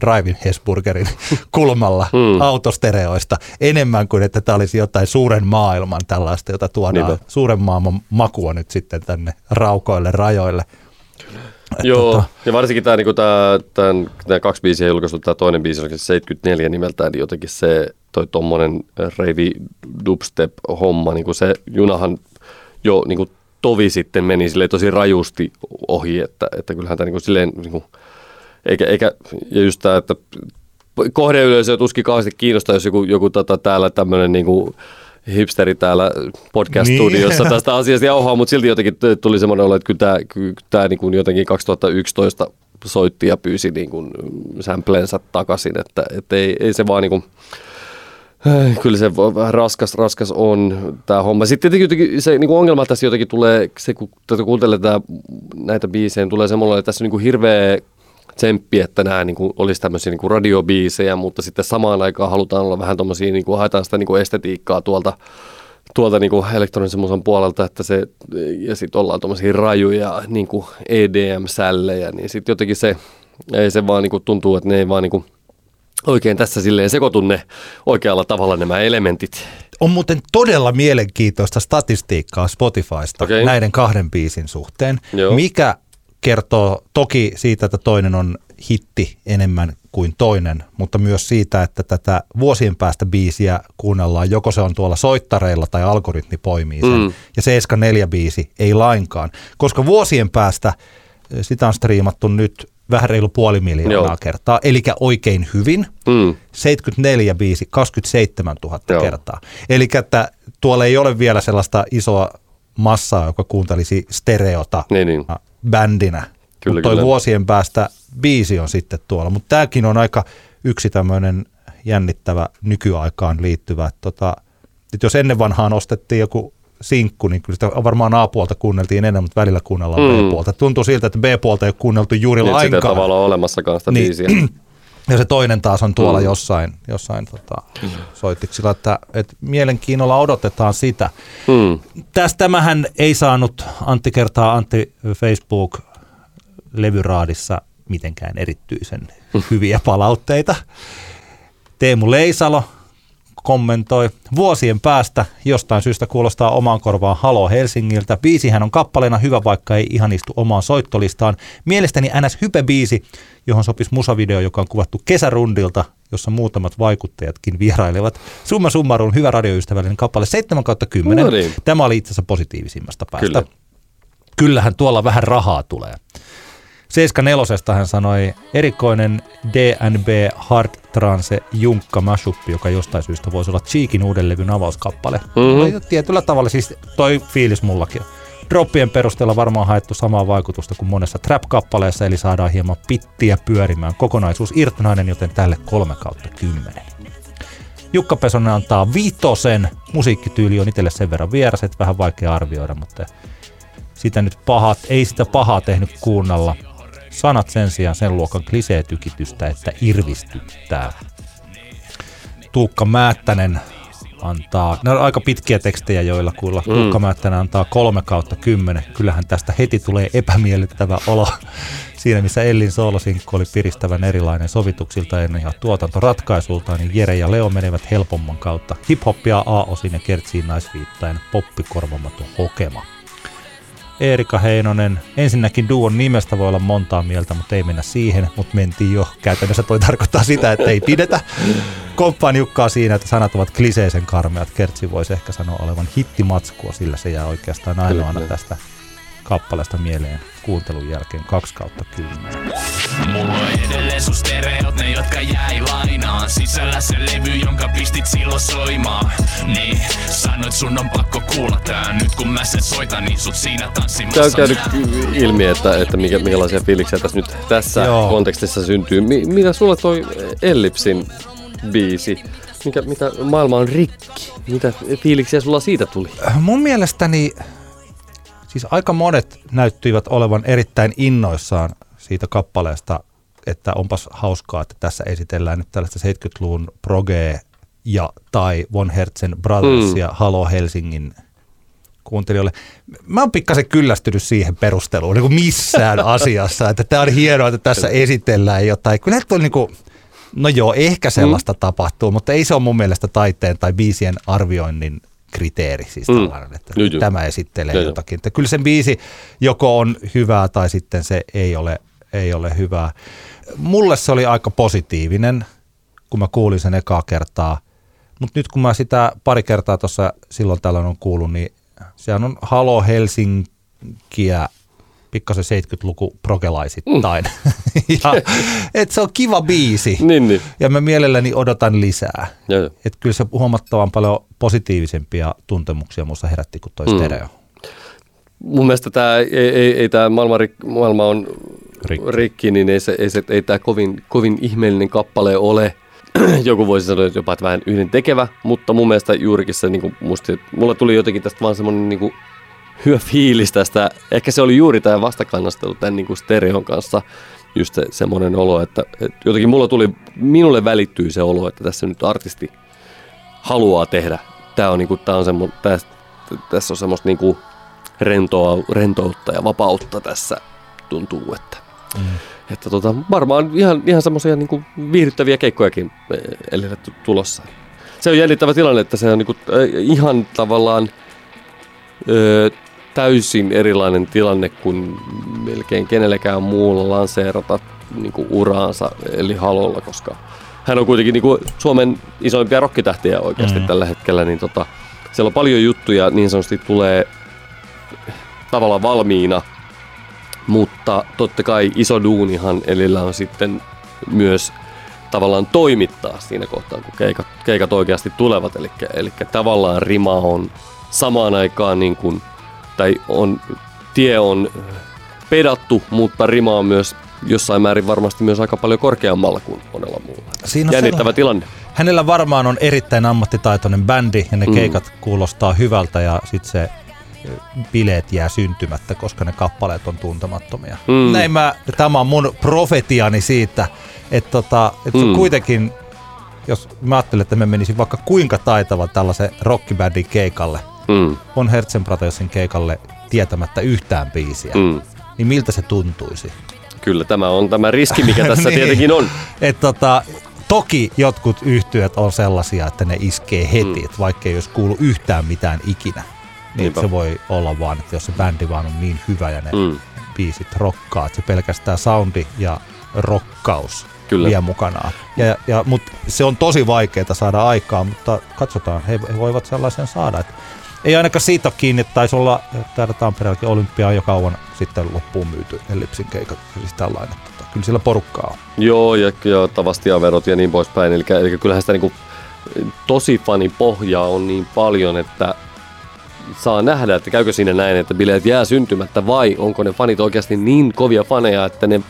Drive-in Hesburgerin kulmalla autostereoista enemmän kuin, että tämä olisi jotain suuren maailman tällaista, jota tuodaan suuren maailman makua nyt sitten tänne raukoille, rajoille. Joo, ja varsinkin tämä, niin tämä kaksi biisiä julkaistu, tämä toinen biisi, on 74 nimeltään, niin jotenkin se toi tuommoinen reivi dubstep-homma, niin se junahan jo niin tovi sitten meni silleen tosi rajusti ohi, että kyllähän tämä niin silleen... Niin ja just tämä, että kohdeyleisöä tuskin kauheasti kiinnostaa, jos joku täällä tämmöinen niinku hipsteri täällä podcast-studiossa niin tästä asiasta jauhaa, mutta silti jotenkin tuli semmoinen olo, että kyllä tämä niinku jotenkin 2011 soitti ja pyysi niinku sämplensä takaisin, että ei se vaan niinku... Kyllä se raskas on tämä homma. Sitten jotenkin se niin ongelma tässä jotenkin tulee, se, kun kuuntelee näitä biisejä, tulee semmoinen, että tässä on niin kuin hirveä tsemppi, että nämä niin kuin olisi tämmöisiä niin kuin radiobiisejä, mutta sitten samaan aikaan halutaan olla vähän tommosia, niin kuin haetaan sitä niin kuin estetiikkaa tuolta niin kuin elektronisen musan puolelta, että se, ja sitten ollaan tommosia rajuja niin kuin EDM-sällejä, niin sitten jotenkin se, ei se vaan niin kuin tuntuu, että ne ei vaan niin kuin oikein tässä silleen sekoitun ne oikealla tavalla nämä elementit. On muuten todella mielenkiintoista statistiikkaa Spotifysta näiden kahden biisin suhteen, mikä kertoo toki siitä, että toinen on hitti enemmän kuin toinen, mutta myös siitä, että tätä vuosien päästä biisiä kuunnellaan, joko se on tuolla soittareilla tai algoritmi poimii sen. Ja 74 biisi ei lainkaan, koska vuosien päästä sitä on striimattu nyt vähän reilu 500,000 kertaa, eli oikein hyvin, 74 biisi, 27,000 kertaa. Eli että tuolla ei ole vielä sellaista isoa massaa, joka kuuntelisi stereota bändinä, mutta toi vuosien päästä biisi on sitten tuolla. Mutta tämäkin on aika yksi tämmöinen jännittävä nykyaikaan liittyvä. Että jos ennen vanhaan ostettiin joku sinkku, niin kyllä sitä varmaan A-puolta kuunneltiin enemmän, mutta välillä kuunnellaan B-puolta. Tuntuu siltä, että B-puolta ei ole kuunneltu juuri lainkaan. Niin, sitä ei tavallaan ole olemassakaan sitä biisiä. Ja se toinen taas on tuolla jossain soitiksilla, että mielenkiinnolla odotetaan sitä. Tämähän ei saanut Antti kertaa Antti Facebook-levyraadissa mitenkään erityisen hyviä palautteita. Teemu Leisalo kommentoi: vuosien päästä jostain syystä kuulostaa omaan korvaan Halo Helsingiltä. Biisihän on kappaleena hyvä, vaikka ei ihan istu omaan soittolistaan. Mielestäni NS-hypebiisi, johon sopisi musavideo, joka on kuvattu kesärundilta, jossa muutamat vaikuttajatkin vierailevat. Summa summarum, hyvä radioystävällinen kappale, 7/10. No niin. Tämä oli itse asiassa positiivisimmasta päästä. Kyllä. Kyllähän tuolla vähän rahaa tulee. 7/4 hän sanoi: erikoinen D&B hard trance junkka mashuppi, joka jostain syystä voisi olla Cheekin uuden levyn avauskappale. Tietyllä tavalla, siis toi fiilis mullakin. Droppien perusteella varmaan haettu samaa vaikutusta kuin monessa trap-kappaleessa, eli saadaan hieman pittiä pyörimään. Kokonaisuus irtonainen, joten tälle 3/10. Jukka Pesonen antaa 5. Musiikkityyli on itselle sen verran vieras, että vähän vaikea arvioida, mutta ei sitä pahaa tehnyt kuunnella. Sanat sen sijaan sen luokan kliseetykitystä, että irvistyttää. Tuukka Määttänen antaa, ne on aika pitkiä tekstejä joilla kuulla. Tuukka Määttänen antaa 3/10. Kyllähän tästä heti tulee epämiellyttävä olo. Siinä missä Ellin soolosinkku oli piristävän erilainen sovituksilta ja tuotantoratkaisulta, niin Jere ja Leo menevät helpomman kautta. Hip-hoppia A-osin ja kertsiin naisviittaen poppikorvamaton hokema. Erika Heinonen: ensinnäkin duon nimestä voi olla montaa mieltä, mutta ei mennä siihen, mutta mentiin jo. Käytännössä toi tarkoittaa sitä, että ei pidetä. Komppaan Jukkaa siinä, että sanat ovat kliseisen karmeat. Kertsi voisi ehkä sanoa olevan hittimatskua, sillä se jää oikeastaan ainoana tästä kappaleesta mieleen kuuntelun jälkeen 2/10. Mulla on edelleen sun stereot, ne jotka jäi lainaan. Sisällä se levy, jonka pistit silloin soimaan. Niin, sanoit sun on pakko kuulla tää. Nyt kun mä sen soitan, niin sut siinä tanssimassa. Tää on käynyt ilmi, että minkälaisia fiiliksiä tässä nyt tässä kontekstissa syntyy. Mitä sulla toi Ellipsin biisi? Mitä maailma on rikki? Mitä fiiliksiä sulla siitä tuli? Mun mielestäni... Siis aika monet näyttivät olevan erittäin innoissaan siitä kappaleesta, että onpas hauskaa, että tässä esitellään nyt tällaista 70-luvun progea ja tai Von Herzen Brothers ja Halo Helsingin kuuntelijoille. Mä oon pikkasen kyllästynyt siihen perusteluun niin kuin missään asiassa, että tää on hienoa, että tässä esitellään jotain. Kyllä tuolla niin kuin, no joo, ehkä sellaista tapahtuu, mutta ei se ole mun mielestä taiteen tai biisien arvioinnin kriteeri, siis tällainen, että tämä esittelee jotakin. Että kyllä sen biisi joko on hyvää tai sitten se ei ole hyvää. Mulle se oli aika positiivinen, kun mä kuulin sen ekaa kertaa, mutta nyt kun mä sitä pari kertaa tuossa silloin tällöin on kuullut, niin sehän on Halo Helsinkiä pikkasen 70-luku progelaisittain. Että se on kiva biisi. Niin. Ja mä mielelläni odotan lisää. Että kyllä se huomattavan paljon positiivisempia tuntemuksia minusta herätti kuin toi Stereo. Mun mielestä tämä ei tämä maailma on rikki, niin ei tämä kovin ihmeellinen kappale ole. Joku voisi sanoa jopa, että vähän yhdentekevä, mutta mun mielestä juurikin se, niin kuin musta, mulla tuli jotenkin tästä vaan semmoinen niin kuin hyvä fiilis tästä. Ehkä se oli juuri tämä vastakannastelu tämän niin kuin Stereon kanssa, just semmoinen olo, että jotenkin minulle välittyy se olo, että tässä nyt artisti haluaa tehdä. Tämä on, niin kuin, tässä on semmoista niin kuin rentoutta ja vapautta tässä tuntuu, että varmaan ihan semmoisia niin kuin viihdyttäviä keikkojakin Ellille tulossa. Se on jännittävä tilanne, että se on niin kuin ihan tavallaan täysin erilainen tilanne kuin melkein kenellekään muulla lanseerata niin kuin uraansa eli Halolla, koska hän on kuitenkin niin kuin Suomen isoimpia rokkitähtiä oikeasti tällä hetkellä. Niin siellä on paljon juttuja, niin sanotusti tulee tavallaan valmiina, mutta totta kai iso duunihan Elillä on sitten myös tavallaan toimittaa siinä kohtaa, kun keikat oikeasti tulevat. Eli tavallaan rima on samaan aikaan, niin kuin, tai tie on pedattu, mutta rima on myös jossain määrin varmasti myös aika paljon korkeammalla kuin monella muulla. Jännittävä tilanne. Hänellä varmaan on erittäin ammattitaitoinen bändi ja ne keikat kuulostaa hyvältä ja sitten se bileet jää syntymättä, koska ne kappaleet on tuntemattomia. Näin tämä on mun profetiani siitä, että se kuitenkin, jos mä ajattelen, että mä menisin vaikka kuinka taitava tällaisen rockibändin keikalle, Von Herzen Brothersin keikalle tietämättä yhtään biisiä, niin miltä se tuntuisi? Kyllä, tämä on tämä riski, mikä tässä niin, tietenkin on. Toki jotkut yhtyöt on sellaisia, että ne iskee heti, vaikka ei olisi kuulu yhtään mitään ikinä. Niin se voi olla vaan, että jos se bändi vaan on niin hyvä ja ne biisit rokkaa, että se pelkästään soundi ja rokkaus vie mukanaan. Mutta se on tosi vaikeaa saada aikaa, mutta katsotaan, he voivat sellaisen saada. Et ei ainakaan siitä kiinni, että taisi olla täällä Tampereellakin Olympiaa jo kauan sitten loppuun myyty Ellipsin keikat, siis tällainen. Kyllä sillä porukkaa on. Joo, ja Tavastia verot ja niin poispäin. Eli kyllähän sitä niinku tosi fanipohjaa on niin paljon, että saa nähdä, että käykö siinä näin, että bileet jää syntymättä vai onko ne fanit oikeasti niin kovia faneja, että ne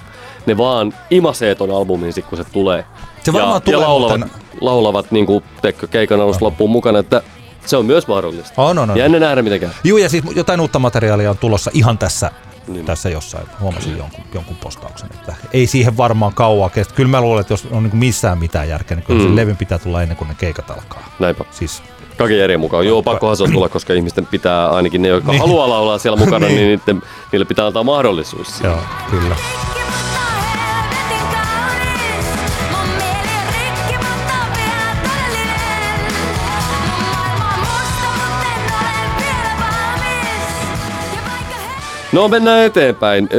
vaan imasee ton albumin sit, kun se tulee. Se varmaan tulee laulavat niin kuin keikan alusta loppuun mukana, että se on myös mahdollista. On. Ja ennen nähdä mitenkään. Juu, ja siis jotain uutta materiaalia on tulossa ihan tässä. Niin. Tässä jossain huomasin jonkun postauksen, että ei siihen varmaan kauaa kestä. Kyllä mä luulen, että jos on missään mitään järkeä, niin kyllä sen levyn pitää tulla ennen kuin ne keikat alkaa. Näinpä. Siis kaiken järjen mukaan. Joo, pakkohan se on tulla, koska ihmisten pitää, ainakin ne, jotka haluaa laulaa siellä mukana, niin niille pitää antaa mahdollisuus. Joo, kyllä. No, mennään eteenpäin.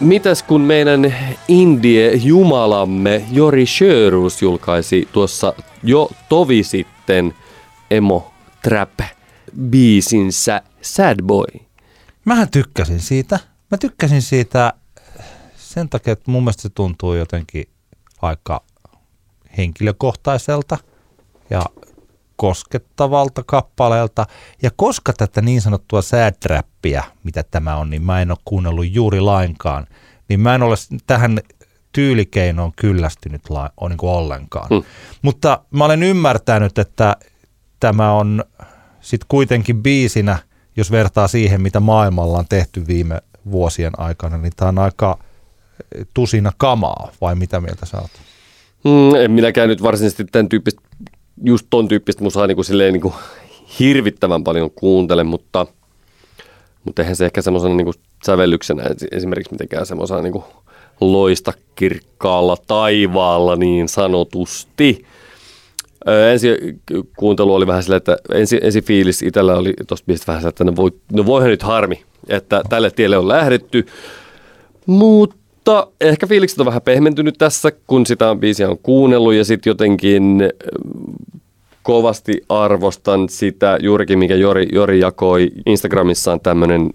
Mitäs kun meidän indie-jumalamme Jori Sjöroosinen julkaisi tuossa jo tovi sitten emo trap-biisinsä Sad Boy? Mähän tykkäsin siitä. Mä tykkäsin siitä sen takia, että mun mielestä se tuntuu jotenkin aika henkilökohtaiselta ja koskettavalta kappaleelta. Ja koska tätä niin sanottua sad trappia, mitä tämä on, niin mä en ole kuunnellut juuri lainkaan, niin mä en ole tähän tyylikeinoon kyllästynyt niin kuin ollenkaan. Mutta mä olen ymmärtänyt, että tämä on sit kuitenkin biisinä, jos vertaa siihen, mitä maailmalla on tehty viime vuosien aikana, niin tämä on aika tusina kamaa, vai mitä mieltä sä oot? En minäkään nyt varsinaisesti tämän tyyppistä just ton tyyppistä musaa niin kuin silleen niin kuin hirvittävän paljon kuuntele, mutta eihän se ehkä semmoisena niin kuin sävellyksenä esimerkiksi mitenkään semmoisena niin kuin loista kirkkaalla taivaalla niin sanotusti. Ensi kuuntelu oli vähän silleen, että ensi fiilis itsellä oli tosta biisistä vähän silleen, että voihan nyt harmi, että tälle tielle on lähdetty, mutta ehkä fiilikset on vähän pehmentynyt tässä, kun sitä biisiä on kuunnellut ja sitten jotenkin kovasti arvostan sitä juurikin, mikä Jori jakoi Instagramissaan tämmöinen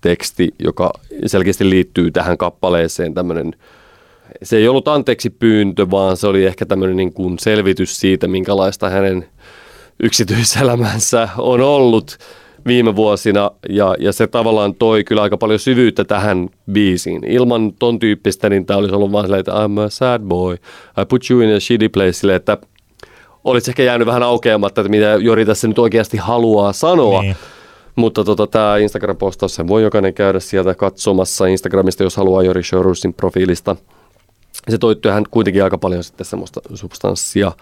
teksti, joka selkeästi liittyy tähän kappaleeseen, tämmöinen. Se ei ollut anteeksi pyyntö, vaan se oli ehkä tämmöinen niin kuin selvitys siitä, minkälaista hänen yksityiselämänsä on ollut viime vuosina. Ja se tavallaan toi kyllä aika paljon syvyyttä tähän biisiin. Ilman ton tyyppistä, niin tämä olisi ollut vaan silleen, että I'm a sad boy, I put you in a shitty place, silleen, että olisi ehkä jäänyt vähän aukeamatta, että mitä Jori tässä nyt oikeasti haluaa sanoa. Niin. Mutta tämä Instagram-postaus, sen voi jokainen käydä sieltä katsomassa Instagramista, jos haluaa Jori Sjöroosisen profiilista. Se toi työhän kuitenkin aika paljon sitten semmoista substanssia.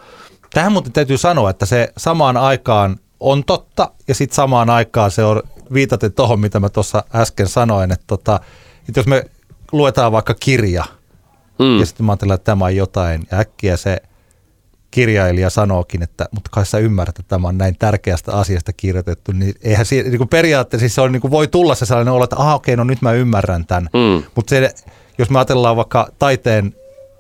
Tähän muuten täytyy sanoa, että se samaan aikaan on totta ja sitten samaan aikaan se on, viitaten tuohon, mitä mä tuossa äsken sanoin, että jos me luetaan vaikka kirja ja sitten mä ajattelen, että tämä on jotain ja äkkiä se kirjailija sanookin, että mutta kai sä ymmärrät, että tämä on näin tärkeästä asiasta kirjoitettu, niin eihän siinä, niin kuin periaatteessa se on, niin kuin voi tulla se sellainen olo, että okei, no nyt mä ymmärrän tämän, mutta se, jos me ajatellaan vaikka taiteen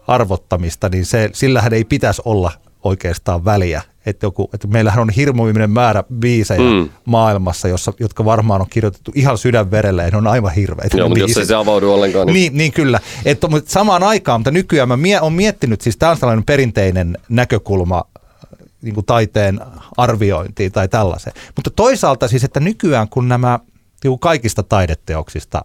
arvottamista, niin sillähän ei pitäisi olla oikeastaan väliä. Että meillähän on hirmuinen määrä biisejä maailmassa, jotka varmaan on kirjoitettu ihan sydänverellä ja ne on aivan hirveitä. Joo, mutta jos ei se avaudu ollenkaan. Niin kyllä. Mutta samaan aikaan, mutta nykyään mä olen miettinyt, siis tämä on sellainen perinteinen näkökulma niin kuin taiteen arviointiin tai tällaiseen. Mutta toisaalta siis, että nykyään kun nämä niin kaikista taideteoksista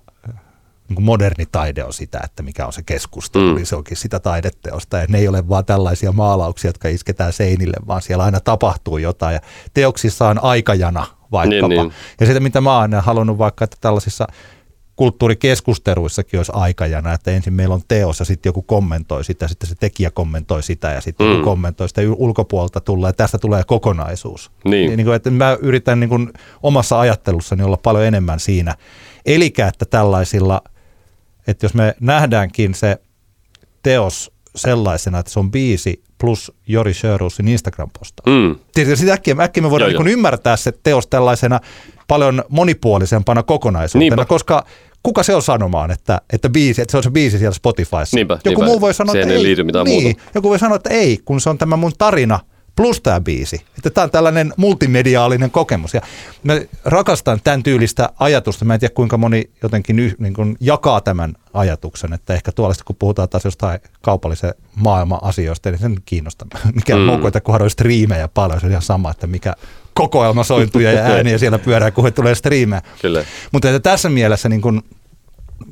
niin moderni taide on sitä, että mikä on se keskustelu, niin se onkin sitä taideteosta. Ja ne ei ole vaan tällaisia maalauksia, jotka isketään seinille, vaan siellä aina tapahtuu jotain. Ja teoksissa on aikajana vaikkapa. Niin. Ja sitä, mitä mä oon halunnut vaikka, että tällaisissa kulttuurikeskusteluissakin olisi aikajana, että ensin meillä on teos ja sitten joku kommentoi sitä, sitten se tekijä kommentoi sitä ja sitten joku kommentoi sitä ulkopuolelta tulee ja tästä tulee kokonaisuus. Niin, että mä yritän niin kuin omassa ajattelussani olla paljon enemmän siinä. Elikä, että tällaisilla... Että jos me nähdäänkin se teos sellaisena, että se on biisi plus Jori Sjöroosisen Instagram-postaus. Sitten äkkiä me voidaan niin ymmärtää se teos tällaisena paljon monipuolisempana kokonaisuutena, niinpä. Koska kuka se on sanomaan, että se on se biisi siellä Spotifyssa? Niinpä. Muu voi sanoa, että ei liity mitään muuta. Joku voi sanoa, että ei, kun se on tämä mun tarina plus tämä biisi. Että tämä on tällainen multimediaalinen kokemus. Ja mä rakastan tämän tyylistä ajatusta. Mä en tiedä, kuinka moni jotenkin niin kuin jakaa tämän ajatuksen. Että ehkä tuollaista, kun puhutaan taas jostain kaupallisen maailman asioista, niin sen kiinnostaa. Mikä on muu, että kunhan on striimejä paljon. Se on ihan sama, että mikä kokoelma sointuja ja ääniä siellä pyörää, kun tulee striimejä. Kyllä. Mutta että tässä mielessä niin kuin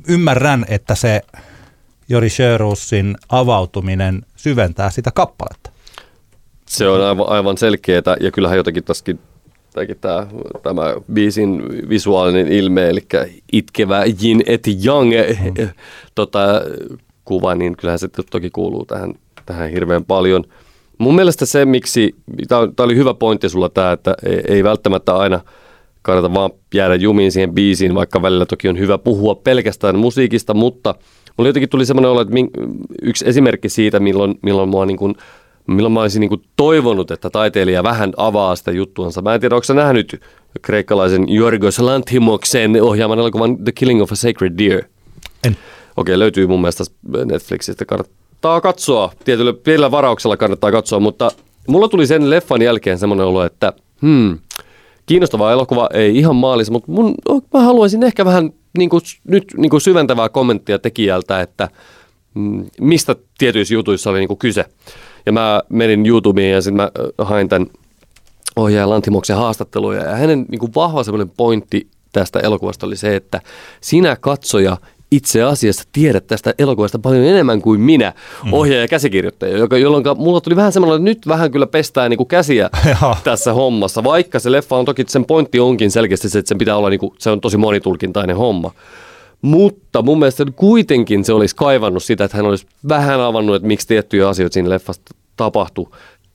ymmärrän, että se Jori Sjöroosisen avautuminen syventää sitä kappaletta. Se on aivan selkeää ja kyllähän jotenkin tämä biisin visuaalinen ilme, eli itkevä yin et yang kuva, niin kyllähän se toki kuuluu tähän hirveän paljon. Mun mielestä se, miksi, tämä oli hyvä pointti sulla tämä, että ei välttämättä aina kannata vaan jäädä jumiin siihen biisiin, vaikka välillä toki on hyvä puhua pelkästään musiikista, mutta mulla jotenkin tuli semmoinen olo, että yksi esimerkki siitä, milloin mua niin kuin milloin mä olisin niin toivonut, että taiteilija vähän avaa sitä juttuansa. Mä en tiedä, onko sä nähnyt kreikkalaisen Yorgos Lanthimoksen ohjaaman elokuvan The Killing of a Sacred Deer? En. Okei, löytyy mun mielestä Netflixistä. Kannattaa katsoa. Tietyllä pienellä varauksella kannattaa katsoa, mutta mulla tuli sen leffan jälkeen semmoinen olo, että kiinnostava elokuva, ei ihan maalis, mutta mä haluaisin ehkä vähän niin kuin, nyt niin kuin syventävää kommenttia tekijältä, että mistä tietyissä jutuissa oli niin kuin kyse. Ja mä menin YouTubeen ja sitten mä hain tämän ohjaaja Lanthimoksen haastatteluja. Ja hänen niin kuin vahva semmoinen pointti tästä elokuvasta oli se, että sinä katsoja itse asiassa tiedät tästä elokuvasta paljon enemmän kuin minä, ohjaaja ja käsikirjoittaja. Jolloin mulla tuli vähän semmoinen, että nyt vähän kyllä pestää niin kuin käsiä tässä hommassa. Vaikka se leffa on toki, sen pointti onkin selkeästi se, että sen pitää olla, niin kuin, se on tosi monitulkintainen homma. Mutta mun mielestä kuitenkin se olisi kaivannut sitä, että hän olisi vähän avannut, että miksi tiettyjä asioita siinä leffasta tapahtui.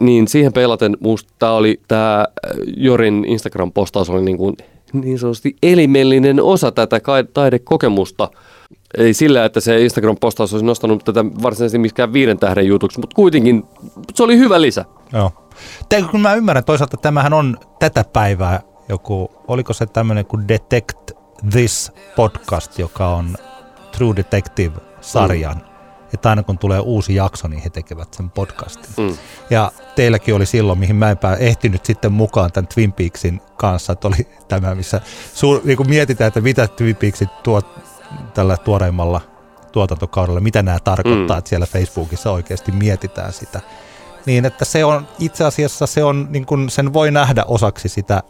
Niin siihen peilaten musta tämä Jorin Instagram-postaus oli niin sanotusti elimellinen osa tätä taidekokemusta. Ei sillä, että se Instagram-postaus olisi nostanut tätä varsinaisesti miskään 5 tähden jutuksi, mutta kuitenkin se oli hyvä lisä. Joo. Kun mä ymmärrän, toisaalta tämähän on tätä päivää joku, oliko se tämmöinen kuin Detect This podcast, joka on True Detective-sarjan. Että aina kun tulee uusi jakso, niin he tekevät sen podcastin. Mm. Ja teilläkin oli silloin, mihin mä enpä ehtinyt sitten mukaan tämän Twin Peaksin kanssa, että oli tämä, missä niin mietitään, että mitä Twin Peaksit tuo tällä tuoreimmalla tuotantokaudella, mitä nämä tarkoittaa, että siellä Facebookissa oikeasti mietitään sitä. Niin, että se on itse asiassa, se on, niin kuin sen voi nähdä osaksi sitä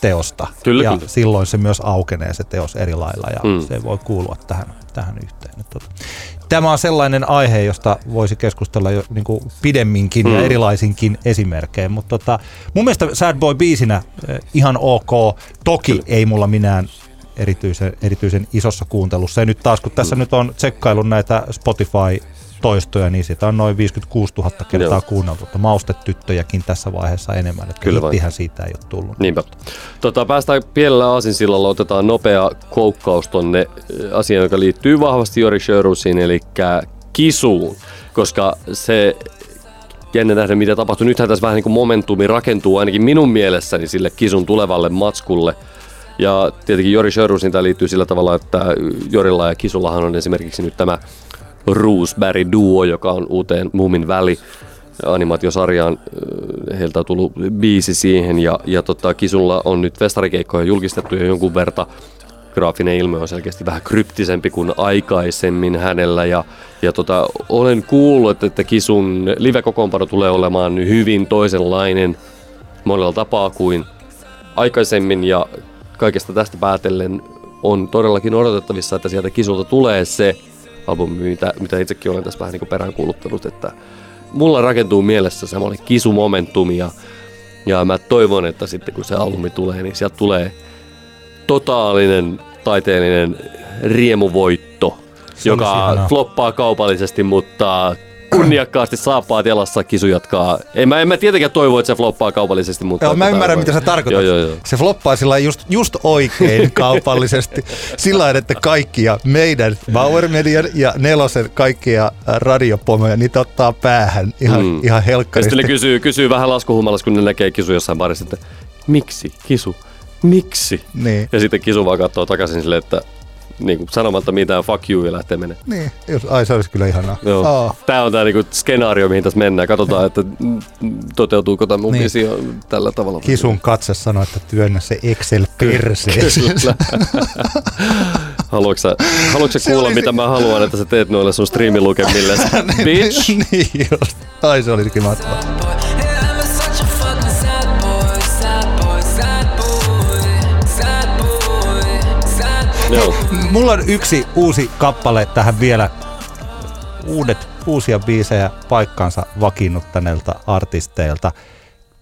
teosta. Kyllä, ja kyllä. Silloin se myös aukenee se teos eri lailla ja se voi kuulua tähän yhteen. Tämä on sellainen aihe, josta voisi keskustella jo niin kuin pidemminkin ja erilaisinkin esimerkkejä, mutta mun mielestä Sad Boy -biisinä ihan ok. Toki kyllä. Ei mulla minään erityisen isossa kuuntelussa. Ja nyt taas, kun tässä nyt on tsekkaillut näitä Spotify-toistoja, niin sitä on noin 56 000 kertaa kuunneltu. Maustetyttöjäkin tässä vaiheessa enemmän. Että hittihän siitä ei ole tullut. Niinpä. Päästään pienellä aasinsillalla, otetaan nopea koukkaus tonne asiaan, joka liittyy vahvasti Jori Sjöroosinen, eli Kisuun. Koska se... Jännä nähdä, mitä tapahtuu. Nythän tässä vähän niin kuin momentumi rakentuu ainakin minun mielessäni sille Kisun tulevalle matskulle. Ja tietenkin Jori Sjöroosinen tämä liittyy sillä tavalla, että Jorilla ja Kisullahan on esimerkiksi nyt tämä Roosberry-duo, joka on uuteen Moomin väli -animaatiosarjaan. Heiltä on tullut biisi siihen ja Kisulla on nyt festarikeikkoja julkistettu jo jonkun verta. Graafinen ilme on selkeästi vähän kryptisempi kuin aikaisemmin hänellä ja olen kuullut, että Kisun live-kokoonpano tulee olemaan hyvin toisenlainen monella tapaa kuin aikaisemmin ja kaikesta tästä päätellen on todellakin odotettavissa, että sieltä Kisulta tulee se albumi, mitä itsekin olen tässä vähän niin kuin peräänkuuluttanut, että mulla rakentuu mielessä semmoinen Kisu-momentumi ja mä toivon, että sitten kun se albumi tulee, niin sieltä tulee totaalinen taiteellinen riemuvoitto, joka floppaa kaupallisesti, mutta kunniakkaasti saappaat jalassa Kisu jatkaa. En mä tietenkään toivo, että se floppaa kaupallisesti, mutta... Joo, mä ymmärrän, mitä sä tarkoitat. Joo. Se floppaa sillä just oikein kaupallisesti. Sillä että kaikkia meidän Bauer Median ja Nelosen kaikkia radiopomoja, niitä ottaa päähän ihan helkkaristi. Ja sitten kysyy vähän laskuhumalassa, kun ne näkee Kisu jossain parissa, että miksi Kisu? Miksi? Niin. Ja sitten Kisu vaan katsoo takaisin silleen, että niin kuin sanomatta mitään, fuck you, ja lähtee menemään. Niin, ai se olisi kyllä ihanaa. Joo. Tää on tää niinku skenaario, mihin tässä mennään. Katsotaan, että toteutuuko tämä mun visio tällä tavalla. Kisun katse sanoi, että työnnä se Excel perseeseen. Haluatko kuulla, olisi... mitä mä haluan, että sä teet noille sun striimilukemille? Bitch! Niin just. Ai se olisikin mahtavaa. Joo. Mulla on yksi uusi kappale tähän vielä. Uusia biisejä paikkansa vakiinnuttaneilta artisteilta.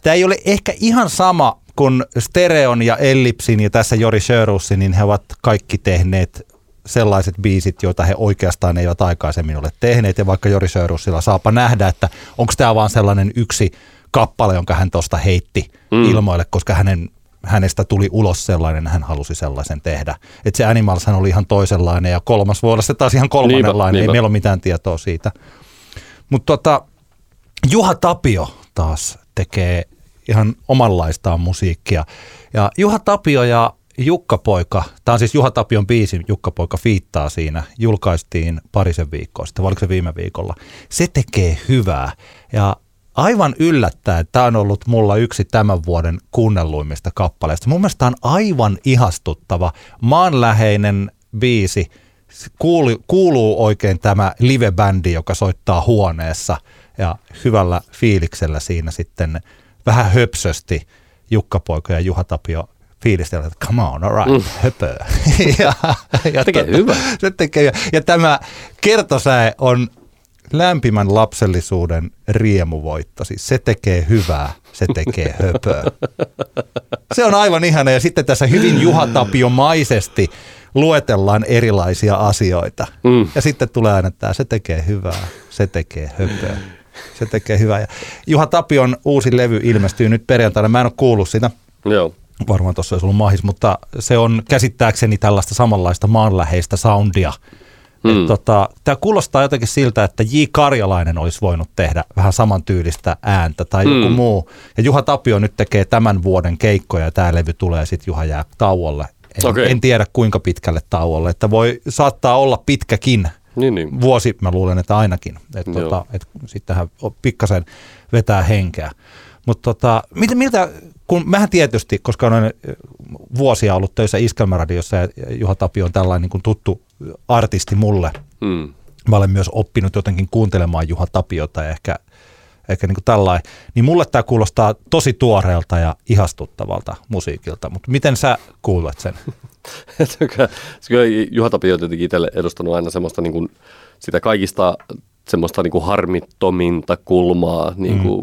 Tää ei ole ehkä ihan sama kuin Stereon ja Ellipsin ja tässä Jori Sjöroosinen, niin he ovat kaikki tehneet sellaiset biisit, joita he oikeastaan eivät aikaisemmin ole tehneet. Ja vaikka Jori Sjöroosilla saapa nähdä, että onko tää vaan sellainen yksi kappale, jonka hän tuosta heitti ilmoille, koska hänestä tuli ulos sellainen, hän halusi sellaisen tehdä. Että se Animals oli ihan toisenlainen ja kolmas voi olla se taas ihan kolmannenlainen. Niinpä. Ei meillä ole mitään tietoa siitä. Mutta Juha Tapio taas tekee ihan omanlaistaan musiikkia. Ja Juha Tapio ja Jukka Poika, tämä on siis Juha Tapion biisi, Jukka Poika fiittaa siinä, julkaistiin parisen viikkoa sitten, vai oliko se viime viikolla. Se tekee hyvää ja aivan yllättäen tämä on ollut mulla yksi tämän vuoden kuunnelluimmista kappaleista. Mun mielestä tämä on aivan ihastuttava, maanläheinen biisi. Kuuluu oikein tämä live-bändi, joka soittaa huoneessa ja hyvällä fiiliksellä siinä sitten vähän höpsösti Jukka Poika ja Juha Tapio fiilistellä, että come on, all right, höpöö. ja tekee hyvä. Se tekee hyvä. Ja tämä kertosäe on... Lämpimän lapsellisuuden riemuvoitto. Siis se tekee hyvää, se tekee höpöä. Se on aivan ihana ja sitten tässä hyvin Juha Tapio-maisesti luetellaan erilaisia asioita. Ja sitten tulee aina tämä, se tekee hyvää, se tekee höpöä. se tekee hyvää. Ja Juha Tapion uusi levy ilmestyy nyt perjantaina. Mä en ole kuullut sitä. Joo. Varmaan tuossa olisi ollut mahis, mutta se on käsittääkseni tällaista samanlaista maanläheistä soundia. Tämä kuulostaa jotenkin siltä, että J. Karjalainen olisi voinut tehdä vähän samantyylistä ääntä tai joku muu. Ja Juha Tapio nyt tekee tämän vuoden keikkoja ja tämä levy tulee, sitten Juha jää tauolle. En tiedä kuinka pitkälle tauolle, että voi saattaa olla pitkäkin vuosi, mä luulen, että ainakin. Sittenhän pikkasen vetää henkeä. Mutta miltä, kun mähän tietysti, koska olen vuosia ollut töissä Iskelmäradiossa ja Juha Tapio on tällainen niin kuin tuttu artisti mulle. Mä olen myös oppinut jotenkin kuuntelemaan Juha Tapiota ja ehkä niin kuin tällainen. Niin mulle tämä kuulostaa tosi tuoreelta ja ihastuttavalta musiikilta, mutta miten sä kuulet sen? Kyllä Juha Tapio on tietenkin itselle edustanut aina semmoista niin kuin sitä kaikista semmoista niin kuin harmittominta kulmaa niin kuin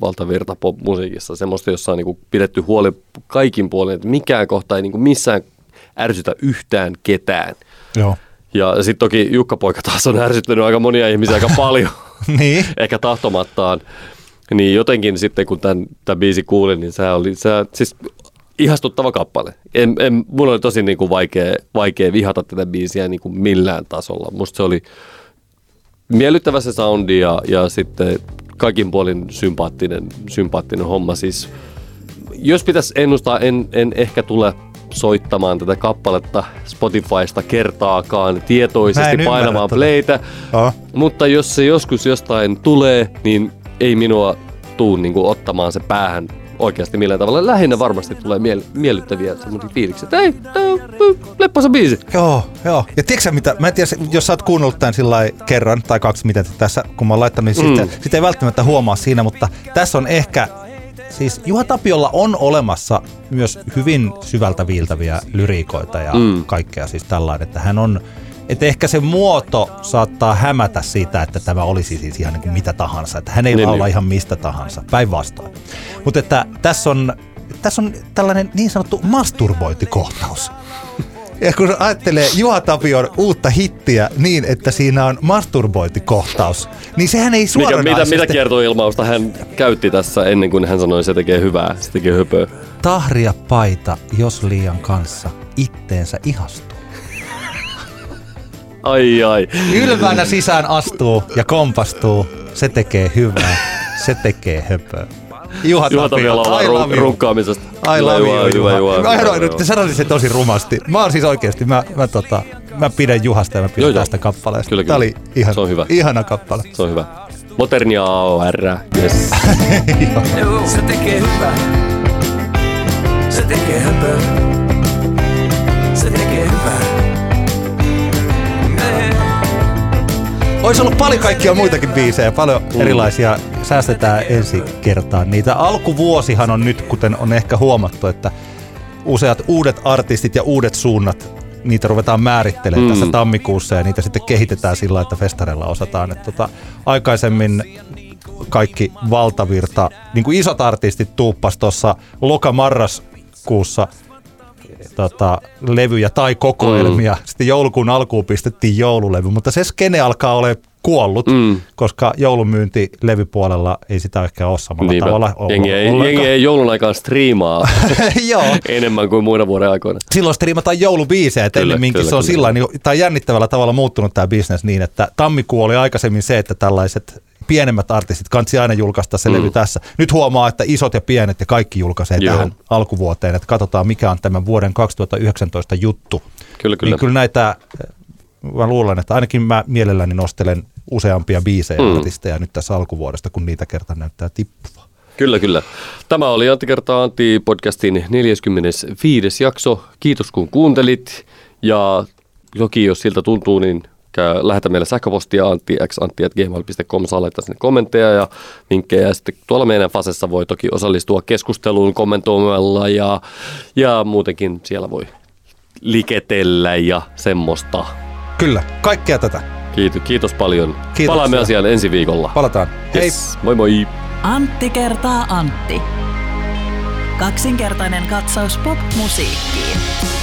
valtavirta pop-musiikissa. Semmoista, jossa on niin kuin pidetty huoli kaikin puolin, että mikään kohta ei niin kuin missään ärsytä yhtään ketään. Joo. Ja sitten toki Jukka Poika taas on ärsyttänyt aika monia ihmisiä aika paljon, niin. Ehkä tahtomattaan. Niin jotenkin sitten, kun tämän biisi kuulin, niin se oli siis ihastuttava kappale. Mun oli tosi niin kuin vaikea vihata tätä biisiä niin kuin millään tasolla. Musta se oli miellyttävä se soundi ja sitten kaikin puolin sympaattinen homma. Siis, jos pitäisi ennustaa, en ehkä tule soittamaan tätä kappaletta Spotifysta kertaakaan tietoisesti painamaan playtä, mutta jos se joskus jostain tulee, niin ei minua tuu niinku ottamaan se päähän oikeasti millään tavalla. Lähinnä varmasti tulee miellyttäviä semmoisia fiiliksiä, että hei, leppoisa biisi. Joo. Ja tiedätkö mitä, mä en tiedä, jos sä oot kuunnellut tämän sillä kerran tai kaksi, mitä tässä, kun mä oon laittanut, niin sitä ei välttämättä huomaa siinä, mutta tässä on ehkä siis Juha Tapiolla on olemassa myös hyvin syvältä viiltäviä lyriikoita ja kaikkea siis tällainen, että hän on, että ehkä se muoto saattaa hämätä siitä, että tämä olisi siis ihan niin kuin mitä tahansa, että hän ei laula ihan mistä tahansa, päinvastoin. Mutta että tässä on tällainen niin sanottu masturbointikohtaus. Ja kun ajattelee Juha Tapion uutta hittiä niin, että siinä on masturbointikohtaus, niin sehän ei suoranaisesti... Mitä kiertoilmausta hän käytti tässä ennen kuin hän sanoi, että se tekee hyvää, se tekee höpöä? Tahria paita, jos liian kanssa itteensä ihastuu. Ai. Ylvänä sisään astuu ja kompastuu, se tekee hyvää, se tekee höpöä. Juha Tapio laulaa rukkaamisesta. I love you, Juha. Te sanoisin se tosi rumasti. Mä oon siis oikeesti, mä pidän Juhasta ja mä pidän tästä kappaleesta. Kyllä. Tää oli ihana kappale. Se on hyvä. Moderni AOR. Yes. Se tekee hyvää. Se tekee höpöä. Se tekee hyvää. Ois ollut paljon kaikkia muitakin biisejä, paljon erilaisia. Säästetään ensi kertaan niitä. Alkuvuosihan on nyt, kuten on ehkä huomattu, että useat uudet artistit ja uudet suunnat, niitä ruvetaan määrittelemään tässä tammikuussa ja niitä sitten kehitetään sillä, että festareilla osataan. Että aikaisemmin kaikki valtavirta, niin kuin isot artistit tuuppasi tuossa loka-marraskuussa levyjä tai kokoelmia. Sitten joulukuun alkuun pistettiin joululevy, mutta se skene alkaa olemaan kuollut, koska joulumyynti levypuolella ei sitä ehkä ole samalla tavalla. Jengi ei joulun aikaan striimaa enemmän kuin muina vuoden aikoina. Silloin striimataan joulubiisejä, että ennemminkin se on sillä tai jännittävällä tavalla muuttunut tämä business niin, että tammikuu oli aikaisemmin se, että tällaiset pienemmät artistit kansi aina julkaista se levy tässä. Nyt huomaa, että isot ja pienet ja kaikki julkaisee tähän alkuvuoteen, että katsotaan mikä on tämän vuoden 2019 juttu. Kyllä. Niin kyllä näitä, mä luulen, että ainakin mä mielelläni nostelen useampia biisejä artisteja nyt tässä alkuvuodesta, kun niitä kertaa näyttää tippua. Kyllä. Tämä oli Antti kertaa Antti -podcastin 45. jakso. Kiitos kun kuuntelit ja toki jos siltä tuntuu, niin lähetä meille sähköpostia antti@gmail.com, saa laittaa sinne kommentteja ja vinkkejä. Ja sitten tuolla meidän Fasessa voi toki osallistua keskusteluun kommentoimalla ja muutenkin siellä voi liketellä ja semmoista. Kyllä, kaikkea tätä. Kiitos paljon. Kiitos. Palaamme asiaan ensi viikolla. Palataan. Yes. Hei. Moi. Antti kertaa Antti. Kaksinkertainen katsaus pop-musiikkiin.